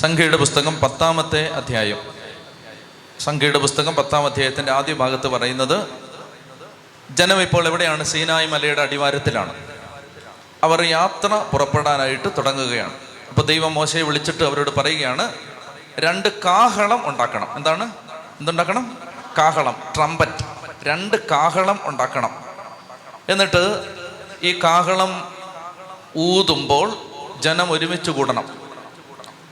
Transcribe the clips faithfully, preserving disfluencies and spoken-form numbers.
സംഖ്യയുടെ പുസ്തകം പത്താമത്തെ അധ്യായം. സംഖ്യയുടെ പുസ്തകം പത്താം അധ്യായത്തിൻ്റെ ആദ്യ ഭാഗത്ത് പറയുന്നത്, ജനം ഇപ്പോൾ എവിടെയാണ്? സീനായ് മലയുടെ അടിവാരത്തിലാണ്. അവർ യാത്ര പുറപ്പെടാനായിട്ട് തുടങ്ങുകയാണ്. അപ്പോൾ ദൈവം മോശയെ വിളിച്ചിട്ട് അവരോട് പറയുകയാണ്, രണ്ട് കാഹളം ഉണ്ടാക്കണം. എന്താണ് എന്തുണ്ടാക്കണം? കാഹളം, ട്രംപറ്റ്. രണ്ട് കാഹളം ഉണ്ടാക്കണം. എന്നിട്ട് ഈ കാഹളം ഊതുമ്പോൾ ജനം ഒരുമിച്ച് കൂടണം.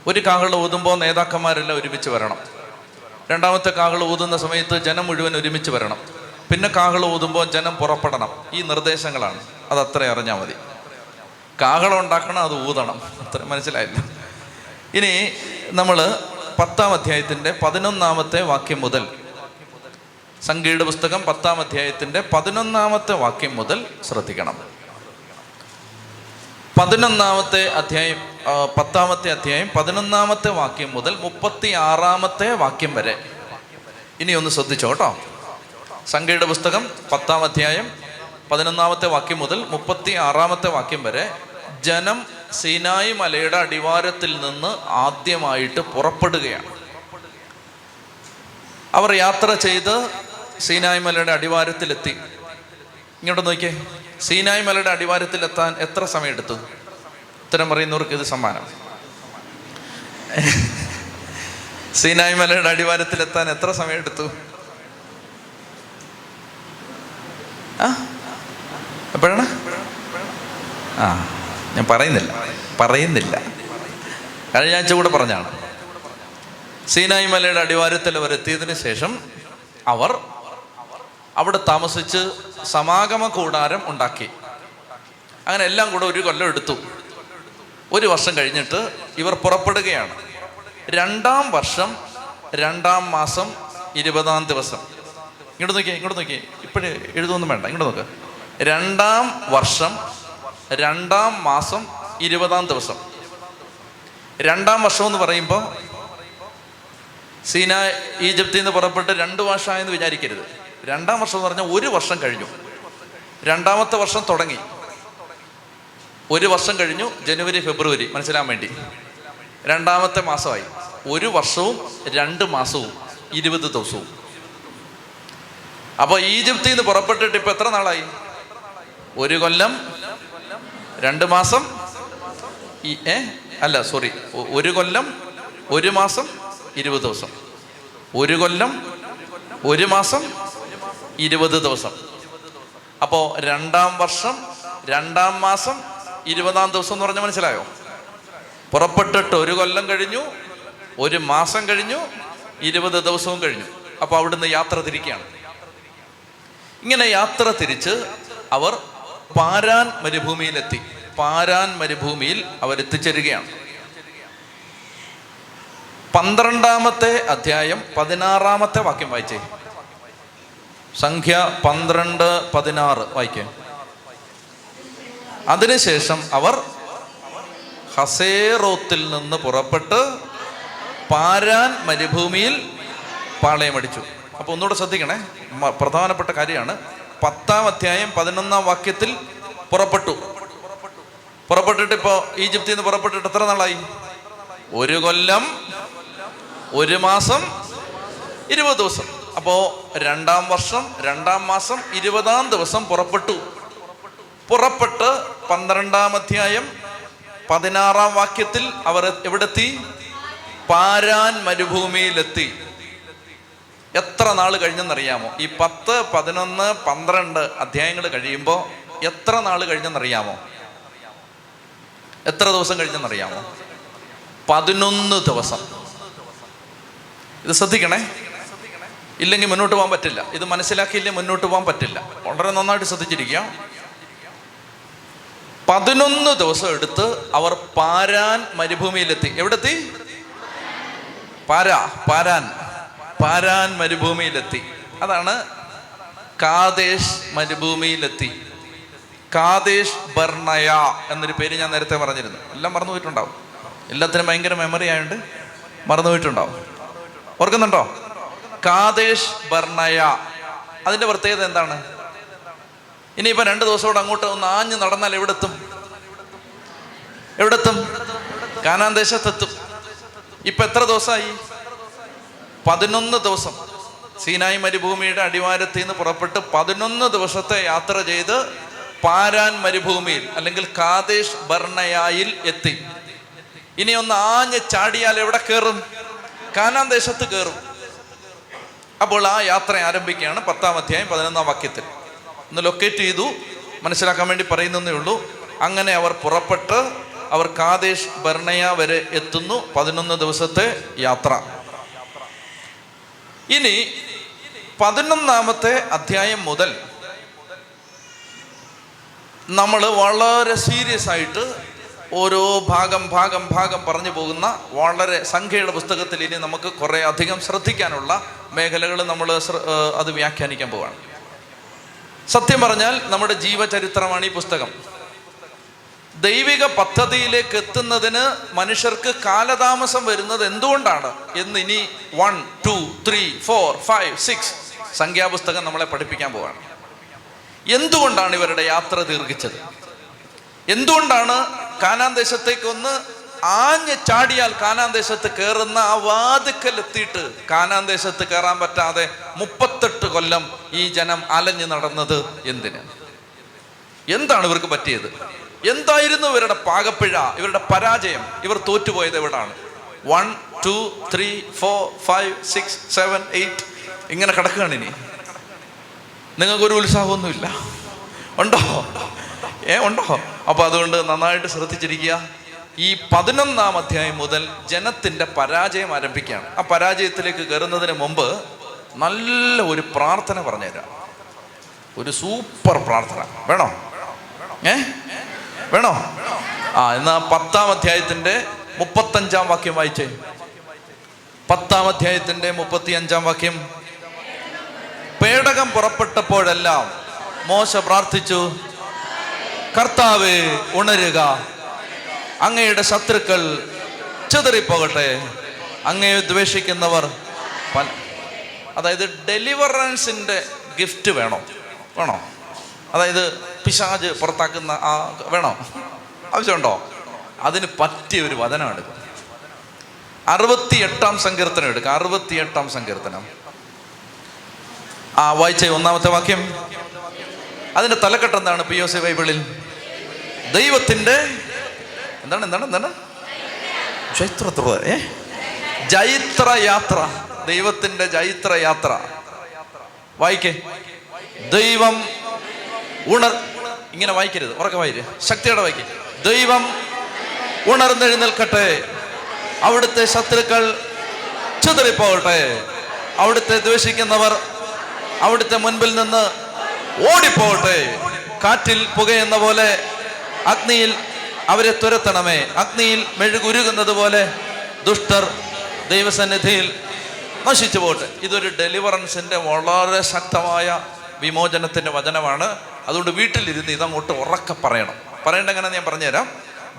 ഒരു കാഹളം ഊതുമ്പോൾ നേതാക്കന്മാരെല്ലാം ഒരുമിച്ച് വരണം. രണ്ടാമത്തെ കാഹളം ഊതുന്ന സമയത്ത് ജനം മുഴുവൻ ഒരുമിച്ച് വരണം. പിന്നെ കാഹളം ഊതുമ്പോൾ ജനം പുറപ്പെടണം. ഈ നിർദ്ദേശങ്ങളാണ്. അത് അത്ര അറിഞ്ഞാൽ മതി. കാഹളം ഉണ്ടാക്കണം, അത് ഊതണം. അത്ര മനസ്സിലായില്ല. ഇനി നമ്മൾ പത്താം അധ്യായത്തിൻ്റെ പതിനൊന്നാമത്തെ വാക്യം മുതൽ, സംഖ്യയുടെ പുസ്തകം പത്താം അധ്യായത്തിൻ്റെ പതിനൊന്നാമത്തെ വാക്യം മുതൽ ശ്രദ്ധിക്കണം. പതിനൊന്നാമത്തെ അധ്യായം, പത്താമത്തെ അധ്യായം പതിനൊന്നാമത്തെ വാക്യം മുതൽ മുപ്പത്തി ആറാമത്തെ വാക്യം വരെ ഇനി ഒന്ന് ശ്രദ്ധിച്ചോട്ടോ. സംഖ്യയുടെ പുസ്തകം പത്താം അധ്യായം പതിനൊന്നാമത്തെ വാക്യം മുതൽ മുപ്പത്തി ആറാമത്തെ വാക്യം വരെ. ജനം സീനായി മലയുടെ അടിവാരത്തിൽ നിന്ന് ആദ്യമായിട്ട് പുറപ്പെടുകയാണ്. അവർ യാത്ര ചെയ്ത് സീനായി മലയുടെ അടിവാരത്തിലെത്തി. ഇങ്ങോട്ട് നോക്കിയേ, സീനായി മലയുടെ അടിവാരത്തിലെത്താൻ എത്ര സമയമെടുത്തു? ഉത്തരം പറയുന്നവർക്ക് ഇത് സമ്മാനം. സീനായി മലയുടെ അടിവാരത്തിലെത്താൻ എത്ര സമയമെടുത്തു? ആ എപ്പോഴാണ്? ആ ഞാൻ പറയുന്നില്ല പറയുന്നില്ല കഴിഞ്ഞ ആഴ്ച കൂടെ പറഞ്ഞാണ്. സീനായി മലയുടെ അടിവാരത്തിൽ അവർ എത്തിയതിനു ശേഷം അവർ അവിടെ താമസിച്ച് സമാഗമ കൂടാരം ഉണ്ടാക്കി. അങ്ങനെ എല്ലാം കൂടെ ഒരു കൊല്ലം എടുത്തു. ഒരു വർഷം കഴിഞ്ഞിട്ട് ഇവർ പുറപ്പെടുകയാണ്. രണ്ടാം വർഷം രണ്ടാം മാസം ഇരുപതാം ദിവസം. ഇങ്ങോട്ട് നോക്കിയേ, ഇങ്ങോട്ട് നോക്കിയേ, ഇപ്പോഴേ എഴുതൊന്നും വേണ്ട, ഇങ്ങോട്ട് നോക്ക്. രണ്ടാം വർഷം രണ്ടാം മാസം ഇരുപതാം ദിവസം. രണ്ടാം വർഷം എന്ന് പറയുമ്പോൾ സീനാ ഈജിപ്തിൽ നിന്ന് പുറപ്പെട്ട് രണ്ട് വർഷമായെന്ന് വിചാരിക്കരുത്. രണ്ടാം വർഷം എന്ന് പറഞ്ഞാൽ ഒരു വർഷം കഴിഞ്ഞു. രണ്ടാമത്തെ വർഷം തുടങ്ങി. ഒരു വർഷം കഴിഞ്ഞു, ജനുവരി ഫെബ്രുവരി മനസ്സിലാൻ വേണ്ടി. രണ്ടാമത്തെ മാസമായി. ഒരു വർഷവും രണ്ട് മാസവും ഇരുപത് ദിവസവും. അപ്പോൾ ഈജിപ്തിൽ നിന്ന് പുറപ്പെട്ടിട്ട് ഇപ്പം എത്ര നാളായി? ഒരു കൊല്ലം രണ്ട് മാസം ഏ അല്ല സോറി ഒരു കൊല്ലം ഒരു മാസം ഇരുപത് ദിവസം. ഒരു കൊല്ലം ഒരു മാസം ഇരുപത് ദിവസം. അപ്പോൾ രണ്ടാം വർഷം രണ്ടാം മാസം ഇരുപതാം ദിവസം എന്ന് പറഞ്ഞാൽ മനസ്സിലായോ? പുറപ്പെട്ടിട്ട് ഒരു കൊല്ലം കഴിഞ്ഞു, ഒരു മാസം കഴിഞ്ഞു, ഇരുപത് ദിവസവും കഴിഞ്ഞു. അപ്പോൾ അവിടുന്ന് യാത്ര തിരിക്കുകയാണ്. ഇങ്ങനെ യാത്ര തിരിച്ച് അവർ പാരാൻ മരുഭൂമിയിലെത്തി. പാരാൻ മരുഭൂമിയിൽ അവരെത്തിച്ചേരുകയാണ്. പന്ത്രണ്ടാമത്തെ അധ്യായം പതിനാറാമത്തെ വാക്യം വായിച്ചേ. സംഖ്യ പന്ത്രണ്ട് പതിനാറ് വായിക്കേ. അതിനുശേഷം അവർ ഹസേറോത്തിൽ നിന്ന് പുറപ്പെട്ട് പാരാൻ മരുഭൂമിയിൽ പാളയമടിച്ചു. അപ്പോൾ ഒന്നുകൂടെ ശ്രദ്ധിക്കണേ, പ്രധാനപ്പെട്ട കാര്യമാണ്. പത്താം അധ്യായം പതിനൊന്നാം വാക്യത്തിൽ പുറപ്പെട്ടു. പുറപ്പെട്ടിട്ട് ഇപ്പോൾ ഈജിപ്തിൽ നിന്ന് പുറപ്പെട്ടിട്ട് എത്ര നാളായി? ഒരു കൊല്ലം ഒരു മാസം ഇരുപത് ദിവസം. അപ്പോൾ രണ്ടാം വർഷം രണ്ടാം മാസം ഇരുപതാം ദിവസം പുറപ്പെട്ടു. പുറപ്പെട്ട് പന്ത്രണ്ടാം അധ്യായം പതിനാറാം വാക്യത്തിൽ അവർ എവിടെത്തി? പാരാൻ മരുഭൂമിയിലെത്തി. എത്ര നാൾ കഴിഞ്ഞെന്നറിയാമോ? ഈ പത്ത് പതിനൊന്ന് പന്ത്രണ്ട് അധ്യായങ്ങൾ കഴിയുമ്പോൾ എത്ര നാൾ കഴിഞ്ഞെന്നറിയാമോ? എത്ര ദിവസം കഴിഞ്ഞെന്നറിയാമോ? പതിനൊന്ന് ദിവസം. ഇത് ശ്രദ്ധിക്കണേ, ഇല്ലെങ്കിൽ മുന്നോട്ട് പോകാൻ പറ്റില്ല. ഇത് മനസ്സിലാക്കിയില്ലേ മുന്നോട്ട് പോകാൻ പറ്റില്ല. വളരെ നന്നായിട്ട് ശ്രദ്ധിച്ചിരിക്കുക. പതിനൊന്ന് ദിവസം എടുത്ത് അവർ പാരാൻ മരുഭൂമിയിലെത്തി. എവിടെത്തി? പാരാ പാരാൻ പാരാൻ മരുഭൂമിയിലെത്തി. അതാണ് കാദേശ് മരുഭൂമിയിലെത്തി. കാദേശ് ബർണയ എന്നൊരു പേര് ഞാൻ നേരത്തെ പറഞ്ഞിരുന്നു. എല്ലാം മറന്നു പോയിട്ടുണ്ടാവും. എല്ലാത്തിനും ഭയങ്കര മെമ്മറി ആയതുകൊണ്ട് മറന്നു പോയിട്ടുണ്ടാവും. ഓർക്കുന്നുണ്ടോ? കാദേശ് ബർണയ. അതിൻ്റെ പ്രത്യേകത എന്താണ്? ഇനിയിപ്പോൾ രണ്ട് ദിവസമോടെ അങ്ങോട്ട് ഒന്ന് ആഞ്ഞ് നടന്നാൽ എവിടെത്തും? എവിടെത്തും? കാനാൻ ദേശത്തെത്തും. ഇപ്പൊ എത്ര ദിവസമായി? പതിനൊന്ന് ദിവസം സീനായ് മരുഭൂമിയുടെ അടിവാരത്തിൽ നിന്ന് പുറപ്പെട്ട് പതിനൊന്ന് ദിവസത്തെ യാത്ര ചെയ്ത് പാരാൻ മരുഭൂമിയിൽ അല്ലെങ്കിൽ കാദേശ് ബർണയായിൽ എത്തി. ഇനി ഒന്ന് ആഞ്ഞ് ചാടിയാൽ എവിടെ കയറും? കാനാൻ ദേശത്ത് കയറും. അപ്പോൾ ആ യാത്ര ആരംഭിക്കുകയാണ് പത്താം അധ്യായം പതിനൊന്നാം വാക്യത്തിൽ. ഒന്ന് ലൊക്കേറ്റ് ചെയ്തു മനസ്സിലാക്കാൻ വേണ്ടി പറയുന്നേ ഉള്ളൂ. അങ്ങനെ അവർ പുറപ്പെട്ട് അവർ കാദേശ് ബർണയ വരെ എത്തുന്നു. പതിനൊന്ന് ദിവസത്തെ യാത്ര. ഇനി പതിനൊന്നാമത്തെ അധ്യായം മുതൽ നമ്മൾ വളരെ സീരിയസ് ആയിട്ട് ഓരോ ഭാഗം ഭാഗം ഭാഗം പറഞ്ഞു പോകുന്ന വളരെ സംഖ്യയുടെ പുസ്തകത്തിൽ ഇനി നമുക്ക് കുറേ അധികം ശ്രദ്ധിക്കാനുള്ള മേഖലകൾ നമ്മൾ അത് വ്യാഖ്യാനിക്കാൻ പോവാണ്. സത്യം പറഞ്ഞാൽ നമ്മുടെ ജീവചരിത്രമാണ് ഈ പുസ്തകം. ദൈവിക പദ്ധതിയിലേക്ക് എത്തുന്നതിന് മനുഷ്യർക്ക് കാലതാമസം വരുന്നത് എന്തുകൊണ്ടാണ് എന്ന് ഇനി one two three four five six സംഖ്യാപുസ്തകം നമ്മളെ പഠിപ്പിക്കാൻ പോവാണ്. എന്തുകൊണ്ടാണ് ഇവരുടെ യാത്ര ദീർഘിച്ചത്? എന്തുകൊണ്ടാണ് കാനാൻ ദേശത്തേക്കൊന്ന് ആഞ്ഞ് ചാടിയാൽ കാനാൻ ദേശത്ത് കയറുന്ന ആ വാതിക്കൽ എത്തിയിട്ട് കാനാൻ ദേശത്ത് കയറാൻ പറ്റാതെ മുപ്പത്തെട്ട് കൊല്ലം ഈ ജനം അലഞ്ഞു നടന്നത് എന്തിന്? എന്താണ് ഇവർക്ക് പറ്റിയത്? എന്തായിരുന്നു ഇവരുടെ പാകപ്പിഴ, ഇവരുടെ പരാജയം? ഇവർ തോറ്റുപോയത് എവിടാണ്? One two three four five six seven eight ഇങ്ങനെ കിടക്കുകയാണ്. ഇനി നിങ്ങൾക്കൊരു ഉത്സാഹമൊന്നുമില്ല, ഉണ്ടോ? ഏ ഉണ്ടോ? അപ്പോൾ അതുകൊണ്ട് നന്നായിട്ട് ശ്രദ്ധിച്ചിരിക്കുക. ഈ പതിനൊന്നാം അധ്യായം മുതൽ ജനത്തിൻ്റെ പരാജയം ആരംഭിക്കുകയാണ്. ആ പരാജയത്തിലേക്ക് കയറുന്നതിന് മുമ്പ് നല്ല ഒരു പ്രാർത്ഥന പറഞ്ഞുതരാം. ഒരു സൂപ്പർ പ്രാർത്ഥന വേണോ? ഏ വേണോ? ആ എന്നാ പത്താം അധ്യായത്തിൻ്റെ മുപ്പത്തഞ്ചാം വാക്യം വായിച്ചേ. പത്താം അധ്യായത്തിൻ്റെ മുപ്പത്തി അഞ്ചാം വാക്യം. പേടകം പുറപ്പെട്ടപ്പോഴെല്ലാം മോശ പ്രാർത്ഥിച്ചു, കർത്താവേ ഉണരുക, അങ്ങയുടെ ശത്രുക്കൾ ചിതറിപ്പോകട്ടെ, അങ്ങയെ ദ്വേഷിക്കുന്നവർ. അതായത് ഡെലിവറൻസിൻ്റെ ഗിഫ്റ്റ് വേണോ? വേണോ? അതായത് പിശാച് പുറത്താക്കുന്ന ആ വേണോ? ആവശ്യമുണ്ടോ? അതിന് പറ്റിയ ഒരു വചനം എടുക്കുക. അറുപത്തി എട്ടാം സങ്കീർത്തനം എടുക്കുക. അറുപത്തി എട്ടാം സങ്കീർത്തനം ആ വായിച്ച ഒന്നാമത്തെ വാക്യം. അതിൻ്റെ തലക്കെട്ട് എന്താണ് പി ഒ സി ബൈബിളിൽ? ദൈവത്തിൻ്റെ എന്താണ് എന്താണ് എന്താണ് ചൈത്രത്ര ഏ ജൈത്രയാത്ര. ദൈവത്തിൻ്റെ ജൈത്രയാത്ര. വായിക്കേ. ദൈവം ഉണർ ഇങ്ങനെ വായിക്കരുത്, ഉറക്കെ വായിക്കേ, ശക്തിയോടെ വായിക്കേ. ദൈവം ഉണർന്നെഴുന്നേൽക്കട്ടെ, അവിടുത്തെ ശത്രുക്കൾ ചിതറിപ്പോകട്ടെ, അവിടുത്തെ ദ്വേഷിക്കുന്നവർ അവിടുത്തെ മുൻപിൽ നിന്ന് ഓടിപ്പോകട്ടെ, കാറ്റിൽ പുകയെന്ന പോലെ അഗ്നിയിൽ അവരെ തുരത്തണമേ, അഗ്നിയിൽ മെഴുകുരുകുന്നത് പോലെ ദുഷ്ടർ ദൈവസന്നിധിയിൽ നശിച്ചു പോകട്ടെ. ഇതൊരു ഡെലിവറൻസിൻ്റെ വളരെ ശക്തമായ വിമോചനത്തിൻ്റെ വചനമാണ്. അതുകൊണ്ട് വീട്ടിലിരുന്ന് ഇതങ്ങോട്ട് ഉറക്കെ പറയണം. പറയേണ്ട എങ്ങനെയാണെന്ന് ഞാൻ പറഞ്ഞുതരാം.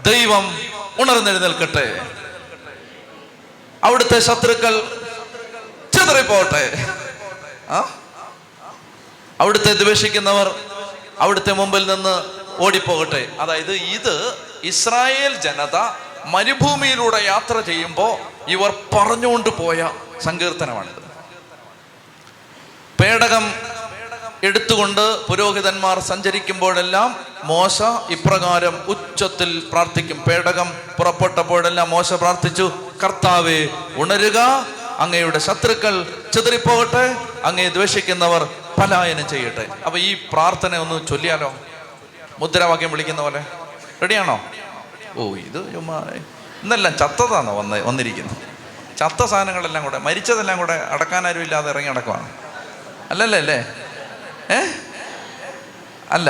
ദൈവം ഉണർന്നെഴുന്നേൽക്കട്ടെ, അവിടുത്തെ ശത്രുക്കൾ ചിതറിപ്പോകട്ടെ, ആ അവിടുത്തെ ദ്വേഷിക്കുന്നവർ അവിടുത്തെ മുമ്പിൽ നിന്ന് ഓടിപ്പോകട്ടെ. അതായത് ഇത് ഇസ്രായേൽ ജനത മരുഭൂമിയിലൂടെ യാത്ര ചെയ്യുമ്പോൾ ഇവർ പറഞ്ഞുകൊണ്ട് പോയ സങ്കീർത്തനമാണിത്. പേടകം എടുത്തുകൊണ്ട് പുരോഹിതന്മാർ സഞ്ചരിക്കുമ്പോഴെല്ലാം മോശ ഇപ്രകാരം ഉച്ചത്തിൽ പ്രാർത്ഥിക്കും. പേടകം പുറപ്പെട്ടപ്പോഴെല്ലാം മോശ പ്രാർത്ഥിച്ചു, കർത്താവേ ഉണരുക, അങ്ങയുടെ ശത്രുക്കൾ ചിതറിപ്പോകട്ടെ, അങ്ങയെ ദ്വേഷിക്കുന്നവർ പലായനം ചെയ്യട്ടെ. അപ്പൊ ഈ പ്രാർത്ഥന ഒന്ന് ചൊല്ലിയാലോ? മുദ്രാവാക്യം വിളിക്കുന്ന പോലെ. റെഡിയാണോ? ഓ ഇത് ഇന്നെല്ലാം ചത്തതാണോ വന്ന് വന്നിരിക്കുന്നത്? ചത്ത സാധനങ്ങളെല്ലാം കൂടെ, മരിച്ചതെല്ലാം കൂടെ അടക്കാനാരും ഇല്ലാതെ ഇറങ്ങി അടക്കമാണ്. അല്ലല്ലേ? അല്ലേ? ഏ അല്ല,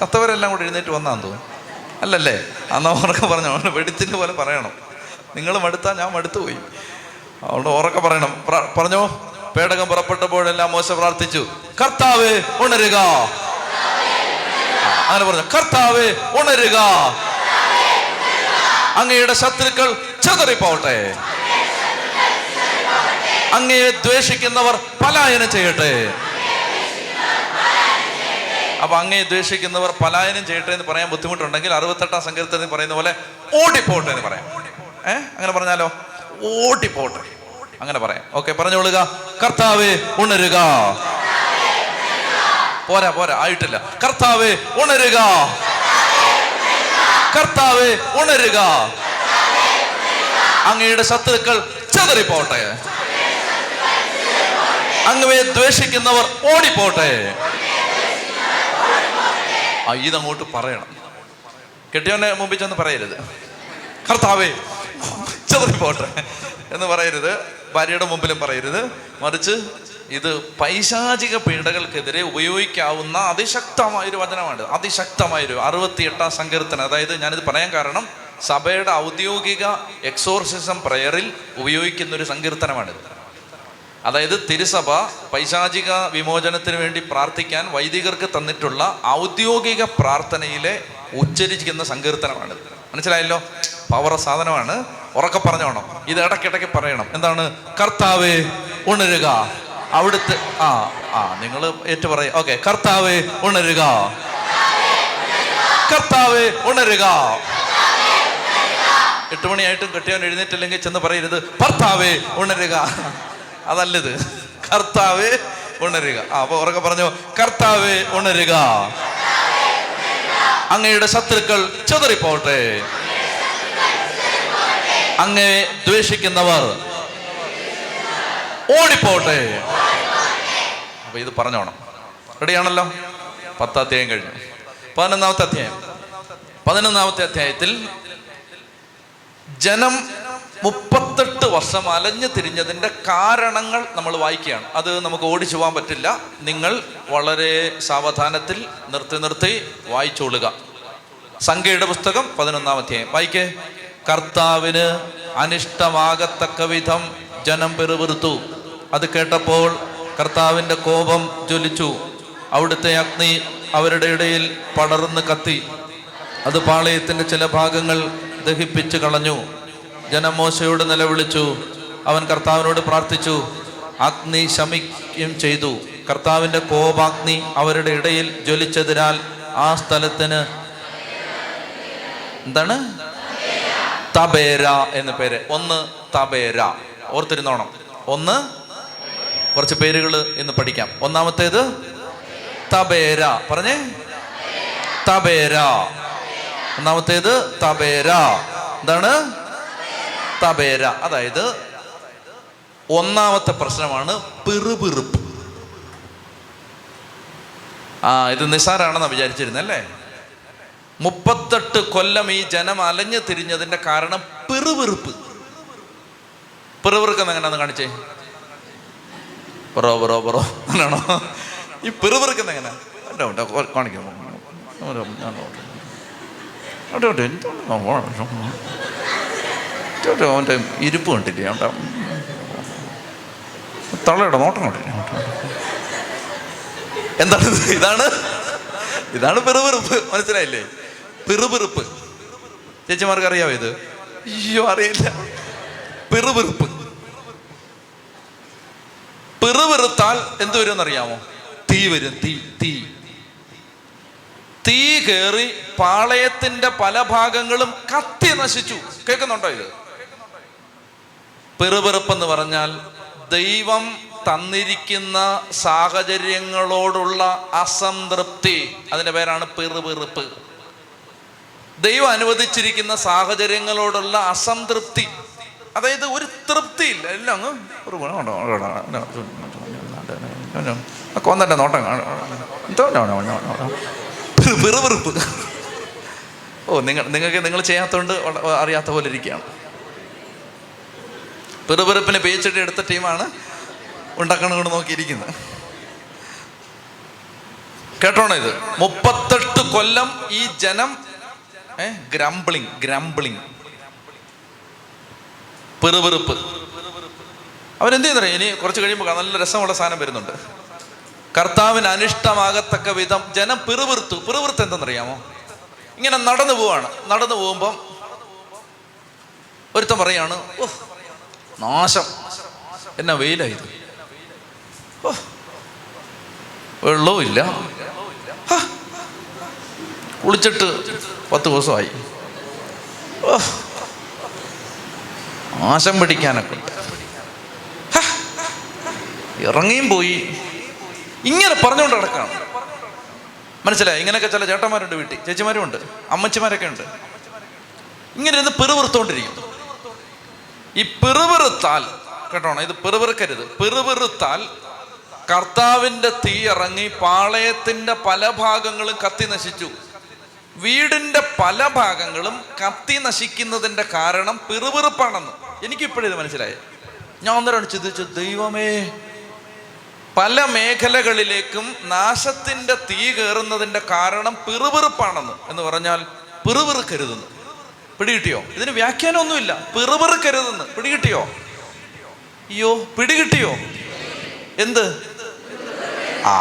ചത്തവരെല്ലാം കൂടെ എഴുന്നേറ്റ് വന്നാന്ന് തോന്നുന്നു. അല്ലല്ലേ? അന്നാ ഉറക്കെ പറഞ്ഞു. അവിടെ വെടിത്തിൻ്റെ പോലെ പറയണം. നിങ്ങൾ മടുത്താൽ ഞാൻ മടുത്തു പോയി. അവിടെ ഉറക്കെ പറയണം. പറഞ്ഞോ. പേടകം പുറപ്പെട്ടപ്പോഴെല്ലാം മോശ പ്രാർത്ഥിച്ചു, കർത്താവേ ഉണരുക. അങ്ങനെ പറഞ്ഞു, കർത്താവേ ഉണരുക, അങ്ങയുടെ ശത്രുക്കൾ ചിതറിപ്പോകട്ടെ, അങ്ങയെ ദ്വേഷിക്കുന്നവർ പലായനം ചെയ്യട്ടെ. അപ്പൊ അങ്ങയെ ദ്വേഷിക്കുന്നവർ പലായനം ചെയ്യട്ടെ എന്ന് പറയാൻ ബുദ്ധിമുട്ടുണ്ടെങ്കിൽ അറുപത്തെട്ടാം സങ്കീർത്തനത്തിൽ പറയുന്ന പോലെ ഓടിപ്പോട്ടെ എന്ന് പറയാം. ഏഹ് അങ്ങനെ പറഞ്ഞാലോ? ഓടിപ്പോട്ടെ, അങ്ങനെ പറയാം. ഓക്കെ, പറഞ്ഞോളുക. കർത്താവേ ഉണരുക. പോരാ പോരാ ആയിട്ടില്ല. കർത്താവേ ഉണരുക, കർത്താവേ ഉണരുക, അങ്ങയുടെ ശത്രുക്കൾ ചെതറിപ്പോട്ടെ, അങ്ങയെ ദ്വേഷിക്കുന്നവർ ഓടിപ്പോട്ടെ. ആ ഇതങ്ങോട്ട് പറയണം, കെട്ടിയവന്റെ മുമ്പിൽ ചെന്ന് പറയരുത് കർത്താവേ ചെതറിപ്പോട്ടെ എന്ന് പറയരുത്, ഭാര്യയുടെ മുമ്പിലും പറയരുത്. മറിച്ച് ഇത് പൈശാചിക പീഡകൾക്കെതിരെ ഉപയോഗിക്കാവുന്ന അതിശക്തമായൊരു വചനമാണ്, അതിശക്തമായൊരു അറുപത്തി എട്ടാം സങ്കീർത്തനം. അതായത് ഞാനിത് പറയാൻ കാരണം സഭയുടെ ഔദ്യോഗിക എക്സോർസിസം പ്രയറിൽ ഉപയോഗിക്കുന്ന ഒരു സങ്കീർത്തനമാണിത്. അതായത് തിരുസഭ പൈശാചിക വിമോചനത്തിന് വേണ്ടി പ്രാർത്ഥിക്കാൻ വൈദികർക്ക് തന്നിട്ടുള്ള ഔദ്യോഗിക പ്രാർത്ഥനയിലെ ഉച്ചരിക്കുന്ന സങ്കീർത്തനമാണിത്. മനസ്സിലായല്ലോ? പവർ സാധനമാണ്. ഉറക്കെ പറഞ്ഞോണം, ഇത് ഇടയ്ക്കിടയ്ക്ക് പറയണം. എന്താണ്? കർത്താവേ ഉണരുക അവിടുത്തെ. ആ ആ നിങ്ങൾ ഏറ്റു പറയും. ഓക്കെ, കർത്താവേ ഉണരുക, കർത്താവേ ഉണരുക. എട്ട് മണിയായിട്ടും കെട്ടിയവൻ എഴുന്നേറ്റില്ലെങ്കിൽ ചെന്ന് പറയരുത് ഭർത്താവേ ഉണരുക, അതല്ലത്, കർത്താവേ ഉണരുക. ആ അപ്പൊ ഉറക്കെ പറഞ്ഞു, കർത്താവേ ഉണരുക, അങ്ങയുടെ ശത്രുക്കൾ ചെതറിപ്പോട്ടെ, അങ്ങേ ദ്വേഷിക്കുന്നവർ ഓടിപ്പോട്ടെ. അപ്പൊ ഇത് പറഞ്ഞോണം. റെഡിയാണല്ലോ? പത്താം അധ്യായം കഴിഞ്ഞു. പതിനൊന്നാമത്തെ അധ്യായം. പതിനൊന്നാമത്തെ അധ്യായത്തിൽ ജനം മുപ്പത്തെട്ട് വർഷം അലഞ്ഞു തിരിഞ്ഞതിൻ്റെ കാരണങ്ങൾ നമ്മൾ വായിക്കുകയാണ്. അത് നമുക്ക് ഓടിച്ചു പോകാൻ പറ്റില്ല. നിങ്ങൾ വളരെ സാവധാനത്തിൽ നിർത്തി നിർത്തി വായിച്ചോളുക. സംഖ്യയുടെ പുസ്തകം പതിനൊന്നാം അധ്യായം വായിക്കേ. കർത്താവിന് അനിഷ്ടമാകത്തക്ക വിധം ജനം പിറുപിറുത്തു. അത് കേട്ടപ്പോൾ കർത്താവിൻ്റെ കോപം ജ്വലിച്ചു, അവിടുത്തെ അഗ്നി അവരുടെ ഇടയിൽ പടർന്ന് കത്തി, അത് പാളയത്തിൻ്റെ ചില ഭാഗങ്ങൾ ദഹിപ്പിച്ചു കളഞ്ഞു. ജനം മോശയോട് നിലവിളിച്ചു, അവൻ കർത്താവിനോട് പ്രാർത്ഥിച്ചു, അഗ്നി ശമിക്കുകയും ചെയ്തു. കർത്താവിൻ്റെ കോപാഗ്നി അവരുടെ ഇടയിൽ ജ്വലിച്ചതിനാൽ ആ സ്ഥലത്തിന് എന്താണ്? തബേര എന്ന പേര്. ഒന്ന് തബേര, ഓർത്തിരുന്നോണം. ഒന്ന്, കുറച്ച് പേരുകൾ ഇന്ന് പഠിക്കാം. ഒന്നാമത്തേത് തബേര. പറഞ്ഞേ, തബേര. ഒന്നാമത്തേത് തബേര. എന്താണ് തബേര? അതായത് ഒന്നാമത്തെ പ്രശ്നമാണ് പിറുപിറുപ്പ്. ആ ഇത് നിസ്സാരാണെന്നാണ് വിചാരിച്ചിരുന്നല്ലേ? മുപ്പത്തെട്ട് കൊല്ലം ഈ ജനം അലഞ്ഞു തിരിഞ്ഞതിൻ്റെ കാരണം പിറുപിറുപ്പ്. പിറുപിറുക്കം എങ്ങനെയാന്ന് കാണിച്ചേ? പറോ പറോ പറോ അങ്ങനെയാണോ? ഈ പിറുപിറുക്കം എങ്ങനെ കാണിക്കാം? അവൻ്റെ ഇരിപ്പ് കണ്ടില്ലേ? അവൻ്റെ തള്ളയുടെ നോട്ടം കണ്ടില്ലേ? എന്താണ് ഇതാണ് ഇതാണ് പിറുപിറുപ്പ്. മനസ്സിലായില്ലേ? പിറുപിറുപ്പ് ചേച്ചിമാർക്ക് അറിയാമോ? ഇത് അയ്യോ അറിയില്ല. പിറുപിറുപ്പ്, പിറുപിറുത്താൽ എന്ത് വരും എന്നറിയാമോ? തീ വരും. തീ തീ തീ കയറി പാളയത്തിന്റെ പല ഭാഗങ്ങളും കത്തി നശിച്ചു. കേൾക്കുന്നുണ്ടോ? ഇത് പിറുപിറുപ്പെന്ന് പറഞ്ഞാൽ ദൈവം തന്നിരിക്കുന്ന സാഹചര്യങ്ങളോടുള്ള അസംതൃപ്തി, അതിൻ്റെ പേരാണ് പിറുപിറുപ്പ്. ദൈവം അനുവദിച്ചിരിക്കുന്ന സാഹചര്യങ്ങളോടുള്ള അസംതൃപ്തി, അതായത് ഒരു തൃപ്തിയില്ല. എല്ലാം ഒരു കൊന്നെ നോട്ടം പിറുപിറുപ്പ്. ഓ നിങ്ങൾ നിങ്ങൾക്ക് നിങ്ങൾ ചെയ്യാത്തതുകൊണ്ട് അറിയാത്ത പോലെ ഇരിക്കുകയാണ്. പിറുപിറുപ്പിനെ പി എച്ച് ഡി എടുത്ത ടീമാണ് ഉണ്ടാക്കണ കൊണ്ട് നോക്കിയിരിക്കുന്നത്. കേട്ടോണോ? ഇത് മുപ്പത്തെട്ട് കൊല്ലം ഈ ജനം ഏ ഗ്രംബ്ലിങ് ഗ്രംബ്ലിങ് പിറുപിറുപ്പ്. അവരെന്ത് ചെയ്യുന്നറിയാം? ഇനി കുറച്ച് കഴിയുമ്പോൾ നല്ല രസമുള്ള സാധനം വരുന്നുണ്ട്. കർത്താവിന് അനിഷ്ടമാകത്തക്ക വിധം ജനം പിറുപിറുത്തു. പിറുപിറുത്ത് എന്തെന്നറിയാമോ? ഇങ്ങനെ നടന്നു പോവാണ്. നടന്നു പോകുമ്പം ഒരുത്തം പറയാണ്, ഓ നാശം, എന്നാ വെയിലായത്, വെള്ളവും ഇല്ല, കുളിച്ചിട്ട് പത്ത് ദിവസമായി, ആശം പിടിക്കാനൊക്കെ ഇറങ്ങിയും പോയി ഇങ്ങനെ പറഞ്ഞുകൊണ്ട് കിടക്കാണ്. മനസ്സിലായി? ഇങ്ങനെയൊക്കെ ചില ചേട്ടന്മാരുണ്ട്, വീട്ടിൽ ചേച്ചിമാരും ഉണ്ട്, അമ്മച്ചിമാരൊക്കെ ഉണ്ട്. ഇങ്ങനെ ഇരുന്ന് പെറുപെറുത്തോണ്ടിരിക്കും. ഈ പെറുപെറുത്താൽ കേട്ടോണം, ഇത് പെറുപെറുക്കരുത്. പെറുപെറുത്താൽ കർത്താവിൻ്റെ തീ ഇറങ്ങി പാളയത്തിൻ്റെ പല ഭാഗങ്ങളും കത്തി നശിച്ചു. വീടിൻ്റെ പല ഭാഗങ്ങളും കത്തി നശിക്കുന്നതിൻ്റെ കാരണം പെറുപെറുപ്പാണെന്ന് എനിക്കിപ്പോഴിത് മനസ്സിലായി. ഞാൻ ഒന്നരാണ് ചിന്തിച്ചു, ദൈവമേ, പല മേഖലകളിലേക്കും നാശത്തിൻ്റെ തീ കയറുന്നതിൻ്റെ കാരണം പിറുപിറുപ്പാണെന്ന് എന്ന് പറഞ്ഞാൽ പിറുപിറുക്കരുതെന്ന് പിടികിട്ടിയോ? ഇതിന് വ്യാഖ്യാനമൊന്നുമില്ല. പിറുപിറുക്കരുതെന്ന് പിടികിട്ടിയോ? അയ്യോ, പിടികിട്ടിയോ? എന്ത്? ആ,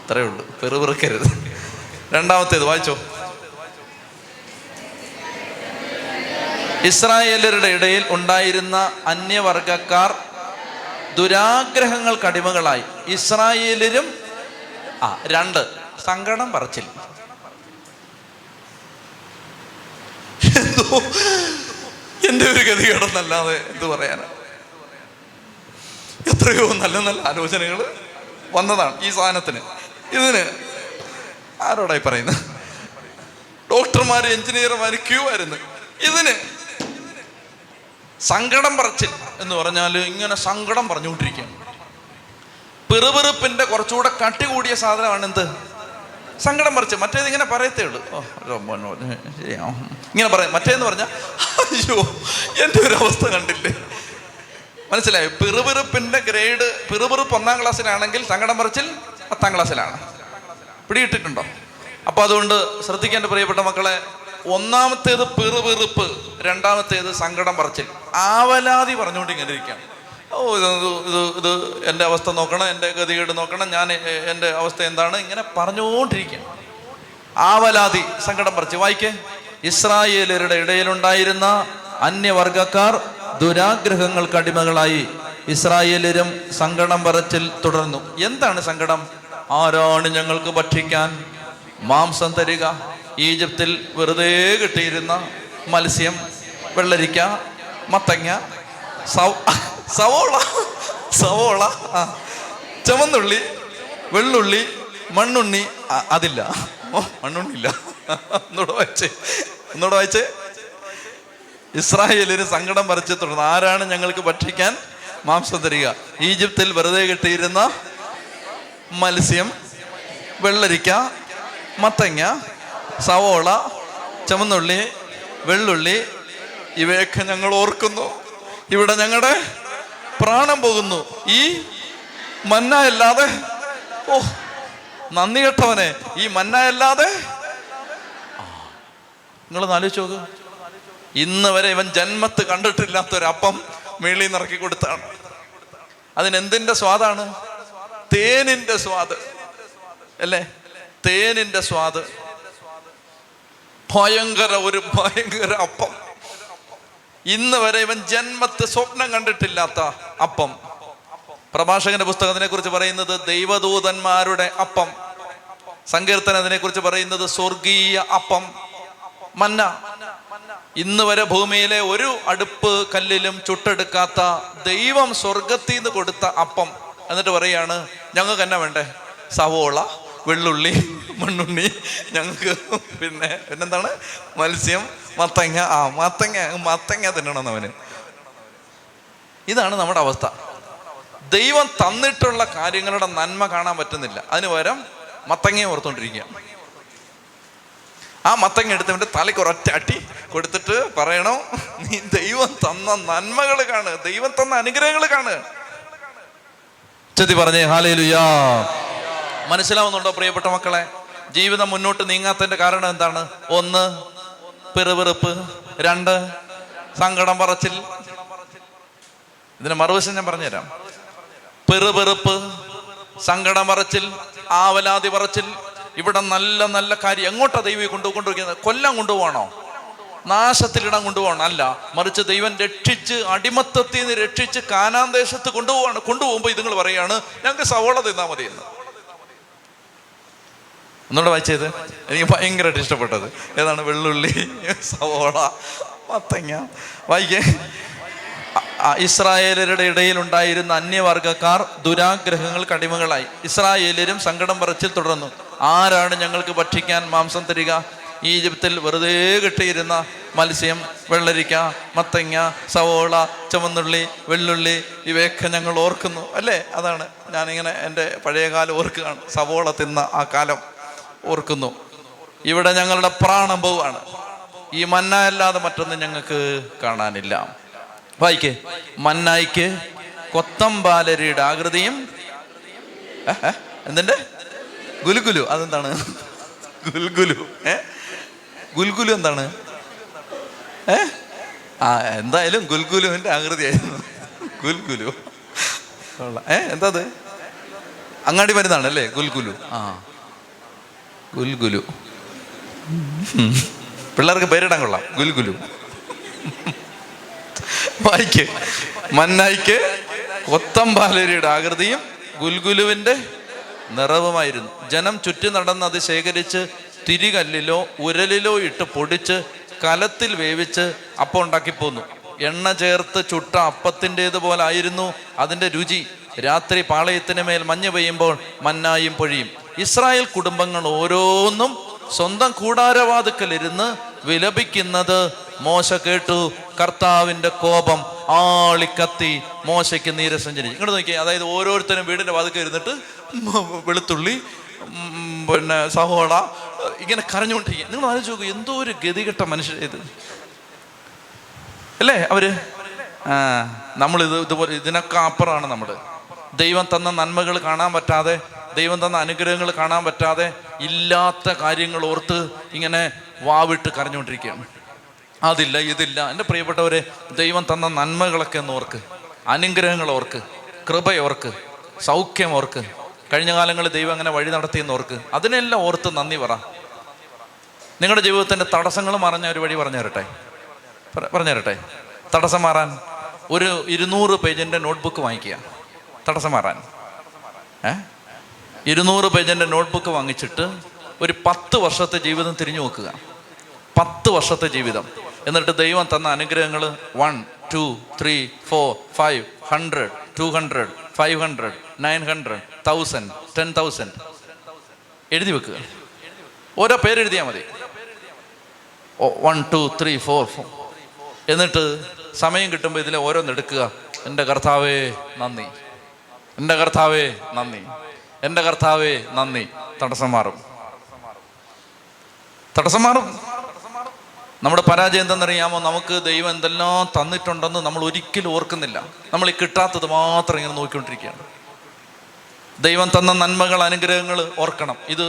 അത്രേ ഉള്ളൂ, പിറുപിറുക്കരുത്. രണ്ടാമത്തേത് വായിച്ചോ. ഇസ്രായേലരുടെ ഇടയിൽ ഉണ്ടായിരുന്ന അന്യവർഗക്കാർ ദുരാഗ്രഹങ്ങൾക്ക് അടിമകളായി. ഇസ്രായേലിലും ആ രണ്ട് സങ്കടം പറച്ചിൽ. എന്റെ ഒരു ഗതികേടെന്നല്ലാതെ എന്ത് പറയാനാ? എത്രയോ നല്ല നല്ല ആലോചനകൾ വന്നതാണ് ഈ സാധനത്തിന്. ഇതിന് ആരോടായി പറയുന്നത്? ഡോക്ടർമാര്, എഞ്ചിനീയർമാര് ക്യൂ ആയിരുന്നു. ഇതിന് സങ്കടം പറച്ചിൽ എന്ന് പറഞ്ഞാൽ ഇങ്ങനെ സങ്കടം പറഞ്ഞുകൊണ്ടിരിക്കുകയാണ്. പെറുപെറുപ്പിൻ്റെ കുറച്ചുകൂടെ കട്ടി കൂടിയ സാധനമാണ് എന്ത്? സങ്കടം പറച്ചിൽ. മറ്റേത് ഇങ്ങനെ പറയത്തേ ഉള്ളൂ, ഇങ്ങനെ പറയാം. മറ്റേന്ന് പറഞ്ഞാൽ അയ്യോ, എൻ്റെ ഒരു അവസ്ഥ കണ്ടില്ലേ. മനസ്സിലായോ? പെറുപെറുപ്പിൻ്റെ ഗ്രേഡ്, പെറുപെറുപ്പ് ഒന്നാം ക്ലാസ്സിലാണെങ്കിൽ സങ്കടം പറച്ചിൽ പത്താം ക്ലാസ്സിലാണ്. പിടിയിട്ടിട്ടുണ്ടോ? അപ്പോൾ അതുകൊണ്ട് ശ്രദ്ധിക്കേണ്ട പ്രിയപ്പെട്ട മക്കളെ, ഒന്നാമത്തേത് പെറുപെറുപ്പ്, രണ്ടാമത്തേത് സങ്കടം പറച്ചിൽ. ആവലാതി പറഞ്ഞുകൊണ്ട് ഇങ്ങനെ ഇരിക്കുകയാണ്. ഓ, ഇത് ഇത് ഇത് എൻ്റെ അവസ്ഥ നോക്കണം, എൻ്റെ ഗതികേട് നോക്കണം, ഞാൻ എൻ്റെ അവസ്ഥ എന്താണ്, ഇങ്ങനെ പറഞ്ഞുകൊണ്ടിരിക്കുകയാണ്. ആവലാതി, സങ്കടം പറച്ചിൽ. വായിക്കേ. ഇസ്രായേലരുടെ ഇടയിലുണ്ടായിരുന്ന അന്യവർഗക്കാർ ദുരാഗ്രഹങ്ങൾക്ക് അടിമകളായി. ഇസ്രായേലരും സങ്കടം പറച്ചിൽ തുടർന്നു. എന്താണ് സങ്കടം? ആരാണ് ഞങ്ങൾക്ക് ഭക്ഷിക്കാൻ മാംസം തരിക? ഈജിപ്തിൽ വെറുതെ കിട്ടിയിരുന്ന മത്സ്യം, വെള്ളരിക്ക, മത്തങ്ങ, സവോള, സവോള ആ ചുവന്നുള്ളി, വെള്ളുള്ളി, മണ്ണുണ്ണി. അതില്ല, ഓ മണ്ണുണ്ണില്ല. ഒന്നോട് വായിച്ചേ, ഒന്നോട് വായിച്ചേ. ഇസ്രായേലിന് സങ്കടം പറിച്ചു തുടർന്ന്. ആരാണ് ഞങ്ങൾക്ക് ഭക്ഷിക്കാൻ മാംസം തരിക? ഈജിപ്തിൽ വെറുതെ കിട്ടിയിരുന്ന മത്സ്യം, വെള്ളരിക്ക, മത്തങ്ങ, സവോള, ചുവന്നുള്ളി, വെള്ളുള്ളി, ഇവയൊക്കെ ഞങ്ങൾ ഓർക്കുന്നു. ഇവിടെ ഞങ്ങളുടെ പ്രാണം പോകുന്നു. ഈ മന്നയല്ലാതെ, ഓ നന്ദി കേട്ടവനെ, ഈ മന്നയല്ലാതെ. നിങ്ങളൊന്ന് ആലോചിച്ച് നോക്ക്. ഇന്ന് വരെ ഇവൻ ജന്മത്ത് കണ്ടിട്ടില്ലാത്തൊരപ്പം മേളിൽ നിറക്കി കൊടുത്താണ്. അതിനെന്തിൻ്റെ സ്വാദാണ്? തേനിൻ്റെ സ്വാദ് അല്ലേ? തേനിൻ്റെ സ്വാദ്. ഭയങ്കര ഒരു ഭയങ്കര അപ്പം. ഇന്ന് വരെ ഇവൻ ജന്മത്ത് സ്വപ്നം കണ്ടിട്ടില്ലാത്ത അപ്പം. പ്രഭാഷകന്റെ പുസ്തകത്തിനെ കുറിച്ച് പറയുന്നത് ദൈവദൂതന്മാരുടെ അപ്പം. സങ്കീർത്തനത്തിനെ കുറിച്ച് പറയുന്നത് സ്വർഗീയ അപ്പം, മന്ന. ഇന്ന് വരെ ഭൂമിയിലെ ഒരു അടുപ്പ് കല്ലിലും ചുട്ടെടുക്കാത്ത ദൈവം സ്വർഗത്തിൽ നിന്ന് കൊടുത്ത അപ്പം. എന്നിട്ട് പറയാണ്, ഞങ്ങൾക്ക് എന്നാ വേണ്ടേ? സവോള, വെള്ളുള്ളി, മണ്ണുണ്ണി, ഞങ്ങൾക്ക് പിന്നെ പിന്നെന്താണ്? മത്സ്യം, മത്തങ്ങ. ആ മത്തങ്ങ, മത്തങ്ങ തിന്നണമെന്നവന്. ഇതാണ് നമ്മുടെ അവസ്ഥ. ദൈവം തന്നിട്ടുള്ള കാര്യങ്ങളുടെ നന്മ കാണാൻ പറ്റുന്നില്ല. അതിന് പകരം മത്തങ്ങയെ ഓർത്തുകൊണ്ടിരിക്കുക. ആ മത്തങ്ങ എടുത്ത് എൻ്റെ തലയ്ക്ക് ഒരൊറ്റ അട്ടി കൊടുത്തിട്ട് പറയണോ, നീ ദൈവം തന്ന നന്മകൾ കാണ്, ദൈവം തന്ന അനുഗ്രഹങ്ങൾ കാണ്. ചെത്തി പറഞ്ഞേ ഹല്ലേലൂയാ. മനസ്സിലാവുന്നുണ്ടോ പ്രിയപ്പെട്ട മക്കളെ? ജീവിതം മുന്നോട്ട് നീങ്ങാത്തതിൻ്റെ കാരണം എന്താണ്? ഒന്ന് പെറുപെറുപ്പ്, രണ്ട് സങ്കടം പറച്ചിൽ. ഇതിന് മറുവശം ഞാൻ പറഞ്ഞുതരാം. പെറുപെറുപ്പ്, സങ്കടം പറച്ചിൽ, ആവലാതി പറച്ചിൽ. ഇവിടെ നല്ല നല്ല കാര്യം എങ്ങോട്ടാണ് ദൈവം കൊണ്ടുപോയിക്കൊണ്ടിരിക്കുന്നത്? കൊല്ലം കൊണ്ടുപോകണോ? നാശത്തിലിടം കൊണ്ടുപോകണം? അല്ല, മറിച്ച് ദൈവം രക്ഷിച്ച്, അടിമത്തത്തിൽ നിന്ന് രക്ഷിച്ച് കാനാൻ ദേശത്ത് കൊണ്ടുപോവാണ്. കൊണ്ടുപോകുമ്പോൾ ഇതുങ്ങൾ പറയാണ്, ഞങ്ങൾക്ക് സവോള തിന്നാൽ മതി എന്ന്. ഒന്നുകൂടെ വായിച്ചത് എനിക്ക് ഭയങ്കരമായിട്ട് ഇഷ്ടപ്പെട്ടത് ഏതാണ്? വെള്ളുള്ളി, സവോള, മത്തങ്ങ. വായിക്കേ. ഇസ്രായേലരുടെ ഇടയിലുണ്ടായിരുന്ന അന്യവർഗക്കാർ ദുരാഗ്രഹങ്ങൾ കടിമകളായി. ഇസ്രായേലരും സങ്കടം പറച്ചിൽ തുടർന്നു. ആരാണ് ഞങ്ങൾക്ക് ഭക്ഷിക്കാൻ മാംസം തരിക? ഈജിപ്തിൽ വെറുതെ കിട്ടിയിരുന്ന മത്സ്യം, വെള്ളരിക്ക, മത്തങ്ങ, സവോള, ചുവന്നുള്ളി, വെള്ളുള്ളി ഇവയൊക്കെ ഞങ്ങൾ ഓർക്കുന്നു അല്ലേ. അതാണ് ഞാനിങ്ങനെ എൻ്റെ പഴയ കാലം ഓർക്കുകയാണ്. സവോള തിന്ന ആ കാലം ഓർക്കുന്നു. ഇവിടെ ഞങ്ങളുടെ പ്രാണം പോവാണ്. ഈ മന്ന അല്ലാതെ മറ്റൊന്നും ഞങ്ങൾക്ക് കാണാനില്ല. വായിക്കേ, മന്നായിക്ക് കൊത്തമ്പാലരിയുടെ ആകൃതിയും എന്തിൻ്റെ ഗുൽഗുലു. അതെന്താണ് ഗുൽഗുലു? ഏ ഗുൽഗുലു എന്താണ്? ഏ ആ എന്തായാലും ഗുൽഗുലുവിൻ്റെ ആകൃതിയായിരുന്നു ഗുൽഗുലു. ഏ എന്താ അത്? അങ്ങാടി മരുന്നാണ് അല്ലേ ഗുൽഗുലു? ആ ഗുൽഗുലു പിള്ളേർക്ക് പേരിടാൻ കൊള്ളാം, ഗുൽഗുലു. വായിക്ക്, മന്നായിക്ക് കൊത്തമ്പാലരിയുടെ ആകൃതിയും ഗുൽഗുലുവിൻ്റെ നിറവുമായിരുന്നു. ജനം ചുറ്റി നടന്ന് അത് ശേഖരിച്ച് തിരികല്ലിലോ ഉരലിലോ ഇട്ട് പൊടിച്ച് കലത്തിൽ വേവിച്ച് അപ്പം ഉണ്ടാക്കി പോന്നു. എണ്ണ ചേർത്ത് ചുട്ട അപ്പത്തിൻ്റേതുപോലെ ആയിരുന്നു അതിൻ്റെ രുചി. രാത്രി പാളയത്തിന് മേൽ മഞ്ഞ് പെയ്യുമ്പോൾ മന്നായും പൊഴിയും. ഇസ്രായേൽ കുടുംബങ്ങൾ ഓരോന്നും സ്വന്തം കൂടാരവാതുക്കലിരുന്ന് വിലപിക്കുന്നത് മോശ കേട്ടു. കർത്താവിൻ്റെ കോപം ആളിക്കത്തി മോശയ്ക്ക് നീരസം ജനിച്ചു. ഇങ്ങോട്ട് നോക്കി, അതായത് ഓരോരുത്തരും വീടിൻ്റെ വാതുക്കൽ ഇരുന്നിട്ട് വെളുത്തുള്ളി, പിന്നെ സഹോള ഇങ്ങനെ കരഞ്ഞുകൊണ്ടിരിക്കുക. നിങ്ങൾ ആലോചിച്ച് നോക്കൂ, എന്തോ ഒരു ഗതികെട്ട മനുഷ്യർ ഇത് അല്ലേ അവര്. ആ നമ്മളിത് ഇതുപോലെ ഇതിനൊക്കെ അപ്പുറമാണ് നമ്മൾ. ദൈവം തന്ന നന്മകൾ കാണാൻ പറ്റാതെ, ദൈവം തന്ന അനുഗ്രഹങ്ങൾ കാണാൻ പറ്റാതെ ഇല്ലാത്ത കാര്യങ്ങൾ ഓർത്ത് ഇങ്ങനെ വാവിട്ട് കരഞ്ഞുകൊണ്ടിരിക്കുകയാണ്. അതില്ല, ഇതില്ല. എൻ്റെ പ്രിയപ്പെട്ടവരെ, ദൈവം തന്ന നന്മകളൊക്കെ ഒന്ന് ഓർക്ക്, അനുഗ്രഹങ്ങൾ ഓർക്ക്, കൃപയോർക്ക്, സൗഖ്യം ഓർക്ക്, കഴിഞ്ഞ കാലങ്ങളിൽ ദൈവം അങ്ങനെ വഴി നടത്തിയെന്ന് ഓർക്ക്. അതിനെല്ലാം ഓർത്ത് നന്ദി പറ. നിങ്ങളുടെ ജീവിതത്തിൻ്റെ തടസ്സങ്ങൾ മാറാൻ ഒരു വഴി പറഞ്ഞു തരട്ടെ, പറഞ്ഞു തരട്ടെ. തടസ്സം മാറാൻ ഒരു ഇരുന്നൂറ് പേജിൻ്റെ നോട്ട്ബുക്ക് വാങ്ങിക്കുക. തടസ്സം മാറാൻ ഏ ഇരുന്നൂറ് പേജിൻ്റെ നോട്ട്ബുക്ക് വാങ്ങിച്ചിട്ട് ഒരു പത്ത് വർഷത്തെ ജീവിതം തിരിഞ്ഞു നോക്കുക. പത്ത് വർഷത്തെ ജീവിതം. എന്നിട്ട് ദൈവം തന്ന അനുഗ്രഹങ്ങൾ one two three four five hundred two hundred five hundred nine hundred thousand ten thousand എഴുതി വെക്കുക. ഓരോ പേരെഴുതിയാൽ മതി. One two three four four എന്നിട്ട് സമയം കിട്ടുമ്പോൾ ഇതിലെ ഓരോന്നെടുക്കുക. എൻ്റെ കർത്താവേ നന്ദി, എൻ്റെ കർത്താവേ നന്ദി, എൻ്റെ കർത്താവേ നന്ദി. തടസ്സം മാറും, തടസ്സം മാറും. നമ്മുടെ പരാജയം എന്തെന്നറിയാമോ? നമുക്ക് ദൈവം എന്തെല്ലാം തന്നിട്ടുണ്ടെന്ന് നമ്മൾ ഒരിക്കലും ഓർക്കുന്നില്ല. നമ്മൾ ഈ കിട്ടാത്തത് മാത്രം ഇങ്ങനെ നോക്കിക്കൊണ്ടിരിക്കുകയാണ്. ദൈവം തന്ന നന്മകൾ, അനുഗ്രഹങ്ങൾ ഓർക്കണം. ഇത്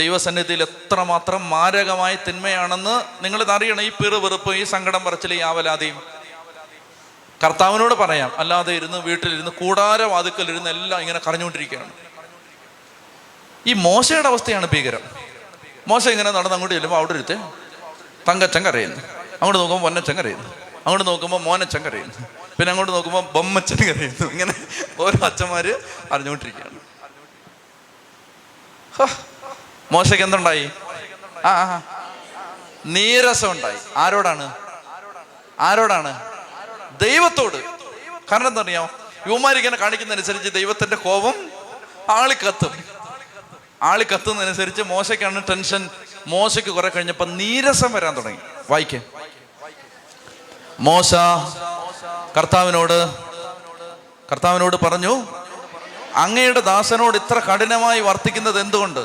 ദൈവസന്നിധിയിൽ എത്രമാത്രം മാരകമായ തിന്മയാണെന്ന് നിങ്ങളിത് അറിയണം. ഈ പിറുവെറുപ്പ്, ഈ സങ്കടം പറച്ചിൽ, ഈ ആവലാതിയും കർത്താവിനോട് പറയാം. അല്ലാതെ ഇരുന്ന് വീട്ടിലിരുന്ന് കൂടാരവാതുക്കലിരുന്ന് എല്ലാം ഇങ്ങനെ കരഞ്ഞുകൊണ്ടിരിക്കുകയാണ്. ഈ മോശയുടെ അവസ്ഥയാണ് ഭീകരം. മോശ ഇങ്ങനെ നടന്ന് അങ്ങോട്ട് ചെല്ലുമ്പോൾ അവിടെ ഒരുത്തേ തങ്കച്ചൻ കരയുന്നു, അങ്ങോട്ട് നോക്കുമ്പോൾ പൊന്നച്ചൻ കരയുന്നു, അങ്ങോട്ട് നോക്കുമ്പോൾ മോനച്ചൻ കരയുന്നു, പിന്നെ അങ്ങോട്ട് നോക്കുമ്പോൾ ബൊമ്മച്ചൻ കരയുന്നു. ഇങ്ങനെ ഓരോ അച്ഛന്മാർ അറിഞ്ഞുകൊണ്ടിരിക്കുകയാണ്. മോശയ്ക്ക് എന്തുണ്ടായി? ആ ആ നീരസം ഉണ്ടായി. ആരോടാണ്? ആരോടാണ്? ദൈവത്തോട്. കാരണം എന്തറിയാമോ? യുവമാരിങ്ങനെ കാണിക്കുന്നതനുസരിച്ച് ദൈവത്തിൻ്റെ കോപം ആളിക്കത്തും. ആളി കത്തുന്നതനുസരിച്ച് മോശയ്ക്കാണ് ടെൻഷൻ. മോശയ്ക്ക് കുറെ കഴിഞ്ഞപ്പോൾ നീരസം വരാൻ തുടങ്ങി. വായിക്കേ, മോശ കർത്താവിനോട് കർത്താവിനോട് പറഞ്ഞു, അങ്ങയുടെ ദാസനോട് ഇത്ര കഠിനമായി വർത്തിക്കുന്നത് എന്തുകൊണ്ട്?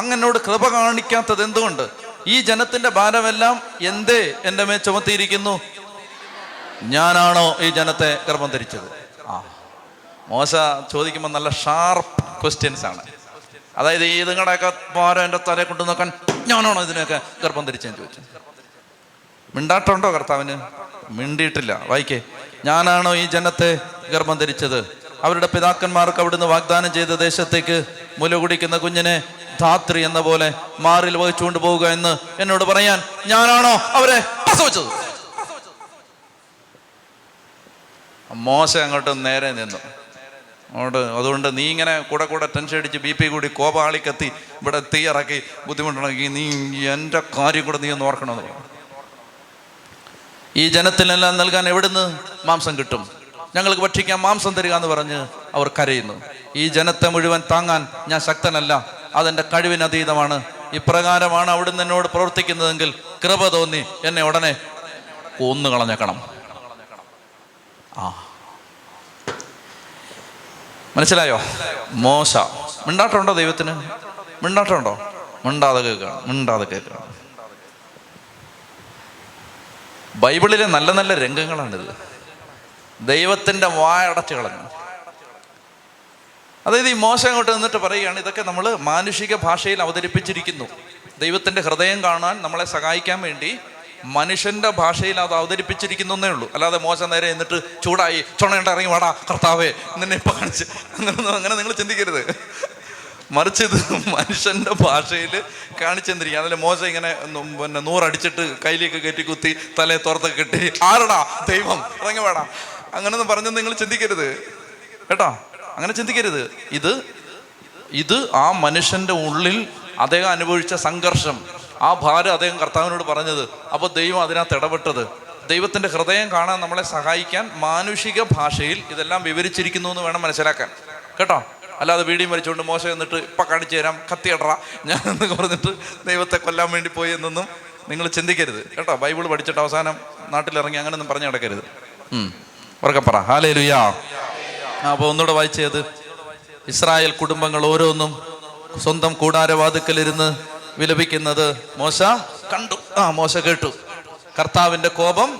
അങ്ങനോട് കൃപ കാണിക്കാത്തത് എന്തുകൊണ്ട്? ഈ ജനത്തിന്റെ ഭാരമെല്ലാം എന്തേ എൻ്റെ മേൽ ചുമത്തിയിരിക്കുന്നു? ഞാനാണോ ഈ ജനത്തെ ഗർഭം ധരിച്ചത്? ആ മോശ ചോദിക്കുമ്പോൾ നല്ല ഷാർപ്പ് ക്വസ്റ്റ്യൻസ് ആണ്. അതായത് ഈ നിങ്ങളുടെയൊക്കെ ഭാരം എൻ്റെ തലയെ കൊണ്ടു നോക്കാൻ ഞാനാണോ ഇതിനൊക്കെ ഗർഭം ധരിച്ചതെന്ന് ചോദിച്ചു. മിണ്ടാട്ടുണ്ടോ കർത്താവിന്? മിണ്ടിയിട്ടില്ല. വായിക്കേ, ഞാനാണോ ഈ ജനത്തെ ഗർഭം ധരിച്ചത്? അവരുടെ പിതാക്കന്മാർക്ക് അവിടുന്ന് വാഗ്ദാനം ചെയ്ത ദേശത്തേക്ക് മുല കുടിക്കുന്ന കുഞ്ഞിനെ ധാത്രി എന്ന പോലെ മാറിൽ വഹിച്ചുകൊണ്ട് പോവുക എന്ന് എന്നോട് പറയാൻ ഞാനാണോ അവരെ പ്രസവിച്ചത്? മോശ അങ്ങോട്ട് നേരെ നിന്നു. അതുകൊണ്ട് അതുകൊണ്ട് നീ ഇങ്ങനെ കൂടെ കൂടെ ടെൻഷൻ അടിച്ച് ബി പി കൂടി കോപാളി കത്തി ഇവിടെ തീയിറക്കി ബുദ്ധിമുട്ടുണ്ടെങ്കിൽ നീ എൻ്റെ കാര്യം കൂടെ നീ ഒന്ന് ഓർക്കണമെന്ന് പറഞ്ഞു. ഈ ഈ ജനത്തിനെല്ലാം നൽകാൻ എവിടുന്ന് മാംസം കിട്ടും? ഞങ്ങൾക്ക് ഭക്ഷിക്കാൻ മാംസം തരിക എന്ന് പറഞ്ഞ് അവർ കരയുന്നു. ഈ ജനത്തെ മുഴുവൻ താങ്ങാൻ ഞാൻ ശക്തനല്ല, അതെൻ്റെ കഴിവിനതീതമാണ്. ഇപ്രകാരമാണ് അവിടുന്ന് എന്നോട് പ്രവർത്തിക്കുന്നതെങ്കിൽ കൃപ തോന്നി എന്നെ ഉടനെ കൊന്നുകളഞ്ഞേക്കണം. ആ മനസ്സിലായോ? മോശ മിണ്ടാട്ടമുണ്ടോ? ദൈവത്തിന് മിണ്ടാട്ടമുണ്ടോ? മിണ്ടാതെ കേൾക്കണം, മിണ്ടാതെ കേൾക്കണം. ബൈബിളിലെ നല്ല നല്ല രംഗങ്ങളാണിത്. ദൈവത്തിൻ്റെ വായ അടച്ചു കളഞ്ഞു. അതായത് ഈ മോശ അങ്ങോട്ട് നിന്നിട്ട് പറയുകയാണ്, ഇതൊക്കെ നമ്മൾ മാനുഷിക ഭാഷയിൽ അവതരിപ്പിച്ചിരിക്കുന്നു. ദൈവത്തിൻ്റെ ഹൃദയം കാണാൻ നമ്മളെ സഹായിക്കാൻ വേണ്ടി മനുഷ്യൻ്റെ ഭാഷയിൽ അത് അവതരിപ്പിച്ചിരിക്കുന്നു എന്നേ ഉള്ളൂ. അല്ലാതെ മോശ നേരെ എന്നിട്ട് ചൂടായി ചുണയിട്ട് ഇറങ്ങി വാടാ കർത്താവേ നിന്നെ ഇപ്പം കാണിച്ച് അങ്ങനെ അങ്ങനെ നിങ്ങൾ ചിന്തിക്കരുത്. മറിച്ച് ഇത് മനുഷ്യൻ്റെ ഭാഷയിൽ കാണിച്ചെന്നിരിക്കുക. അതിൽ മോശം ഇങ്ങനെ പിന്നെ നൂറടിച്ചിട്ട് കയ്യിലേക്ക് കയറ്റി കുത്തി തലേ തോർത്തൊക്കെ കെട്ടി ആരടാ ദൈവം ഇറങ്ങി വേടാ അങ്ങനെയൊന്നും പറഞ്ഞത് നിങ്ങൾ ചിന്തിക്കരുത് കേട്ടോ. അങ്ങനെ ചിന്തിക്കരുത്. ഇത് ഇത് ആ മനുഷ്യൻ്റെ ഉള്ളിൽ അദ്ദേഹം അനുഭവിച്ച സംഘർഷം, ആ ഭാരം അദ്ദേഹം കർത്താവിനോട് പറഞ്ഞത്. അപ്പോൾ ദൈവം അതിനകത്ത് ഇടപെട്ടത്. ദൈവത്തിൻ്റെ ഹൃദയം കാണാൻ നമ്മളെ സഹായിക്കാൻ മാനുഷിക ഭാഷയിൽ ഇതെല്ലാം വിവരിച്ചിരിക്കുന്നു എന്ന് വേണം മനസ്സിലാക്കാൻ കേട്ടോ. അല്ലാതെ വീടിയും വലിച്ചുകൊണ്ട് മോശം എന്നിട്ട് ഇപ്പം കാണിച്ചു തരാം കത്തിയടറ ഞാൻ എന്ന് പറഞ്ഞിട്ട് ദൈവത്തെ കൊല്ലാൻ വേണ്ടി പോയി എന്നൊന്നും നിങ്ങൾ ചിന്തിക്കരുത് കേട്ടോ. ബൈബിൾ പഠിച്ചിട്ട് അവസാനം നാട്ടിലിറങ്ങി അങ്ങനെയൊന്നും പറഞ്ഞു നടക്കരുത്. ഉറക്കെ പറ ഹല്ലേലൂയാ. അപ്പോൾ ഒന്നുകൂടെ വായിച്ചത്, ഇസ്രായേൽ കുടുംബങ്ങൾ ഓരോന്നും സ്വന്തം കൂടാരവാതുക്കലിരുന്ന് വിലപിക്കുന്നത് മോശ കണ്ടു. ആ മോശ കേട്ടു. കർത്താവിൻ്റെ കോപം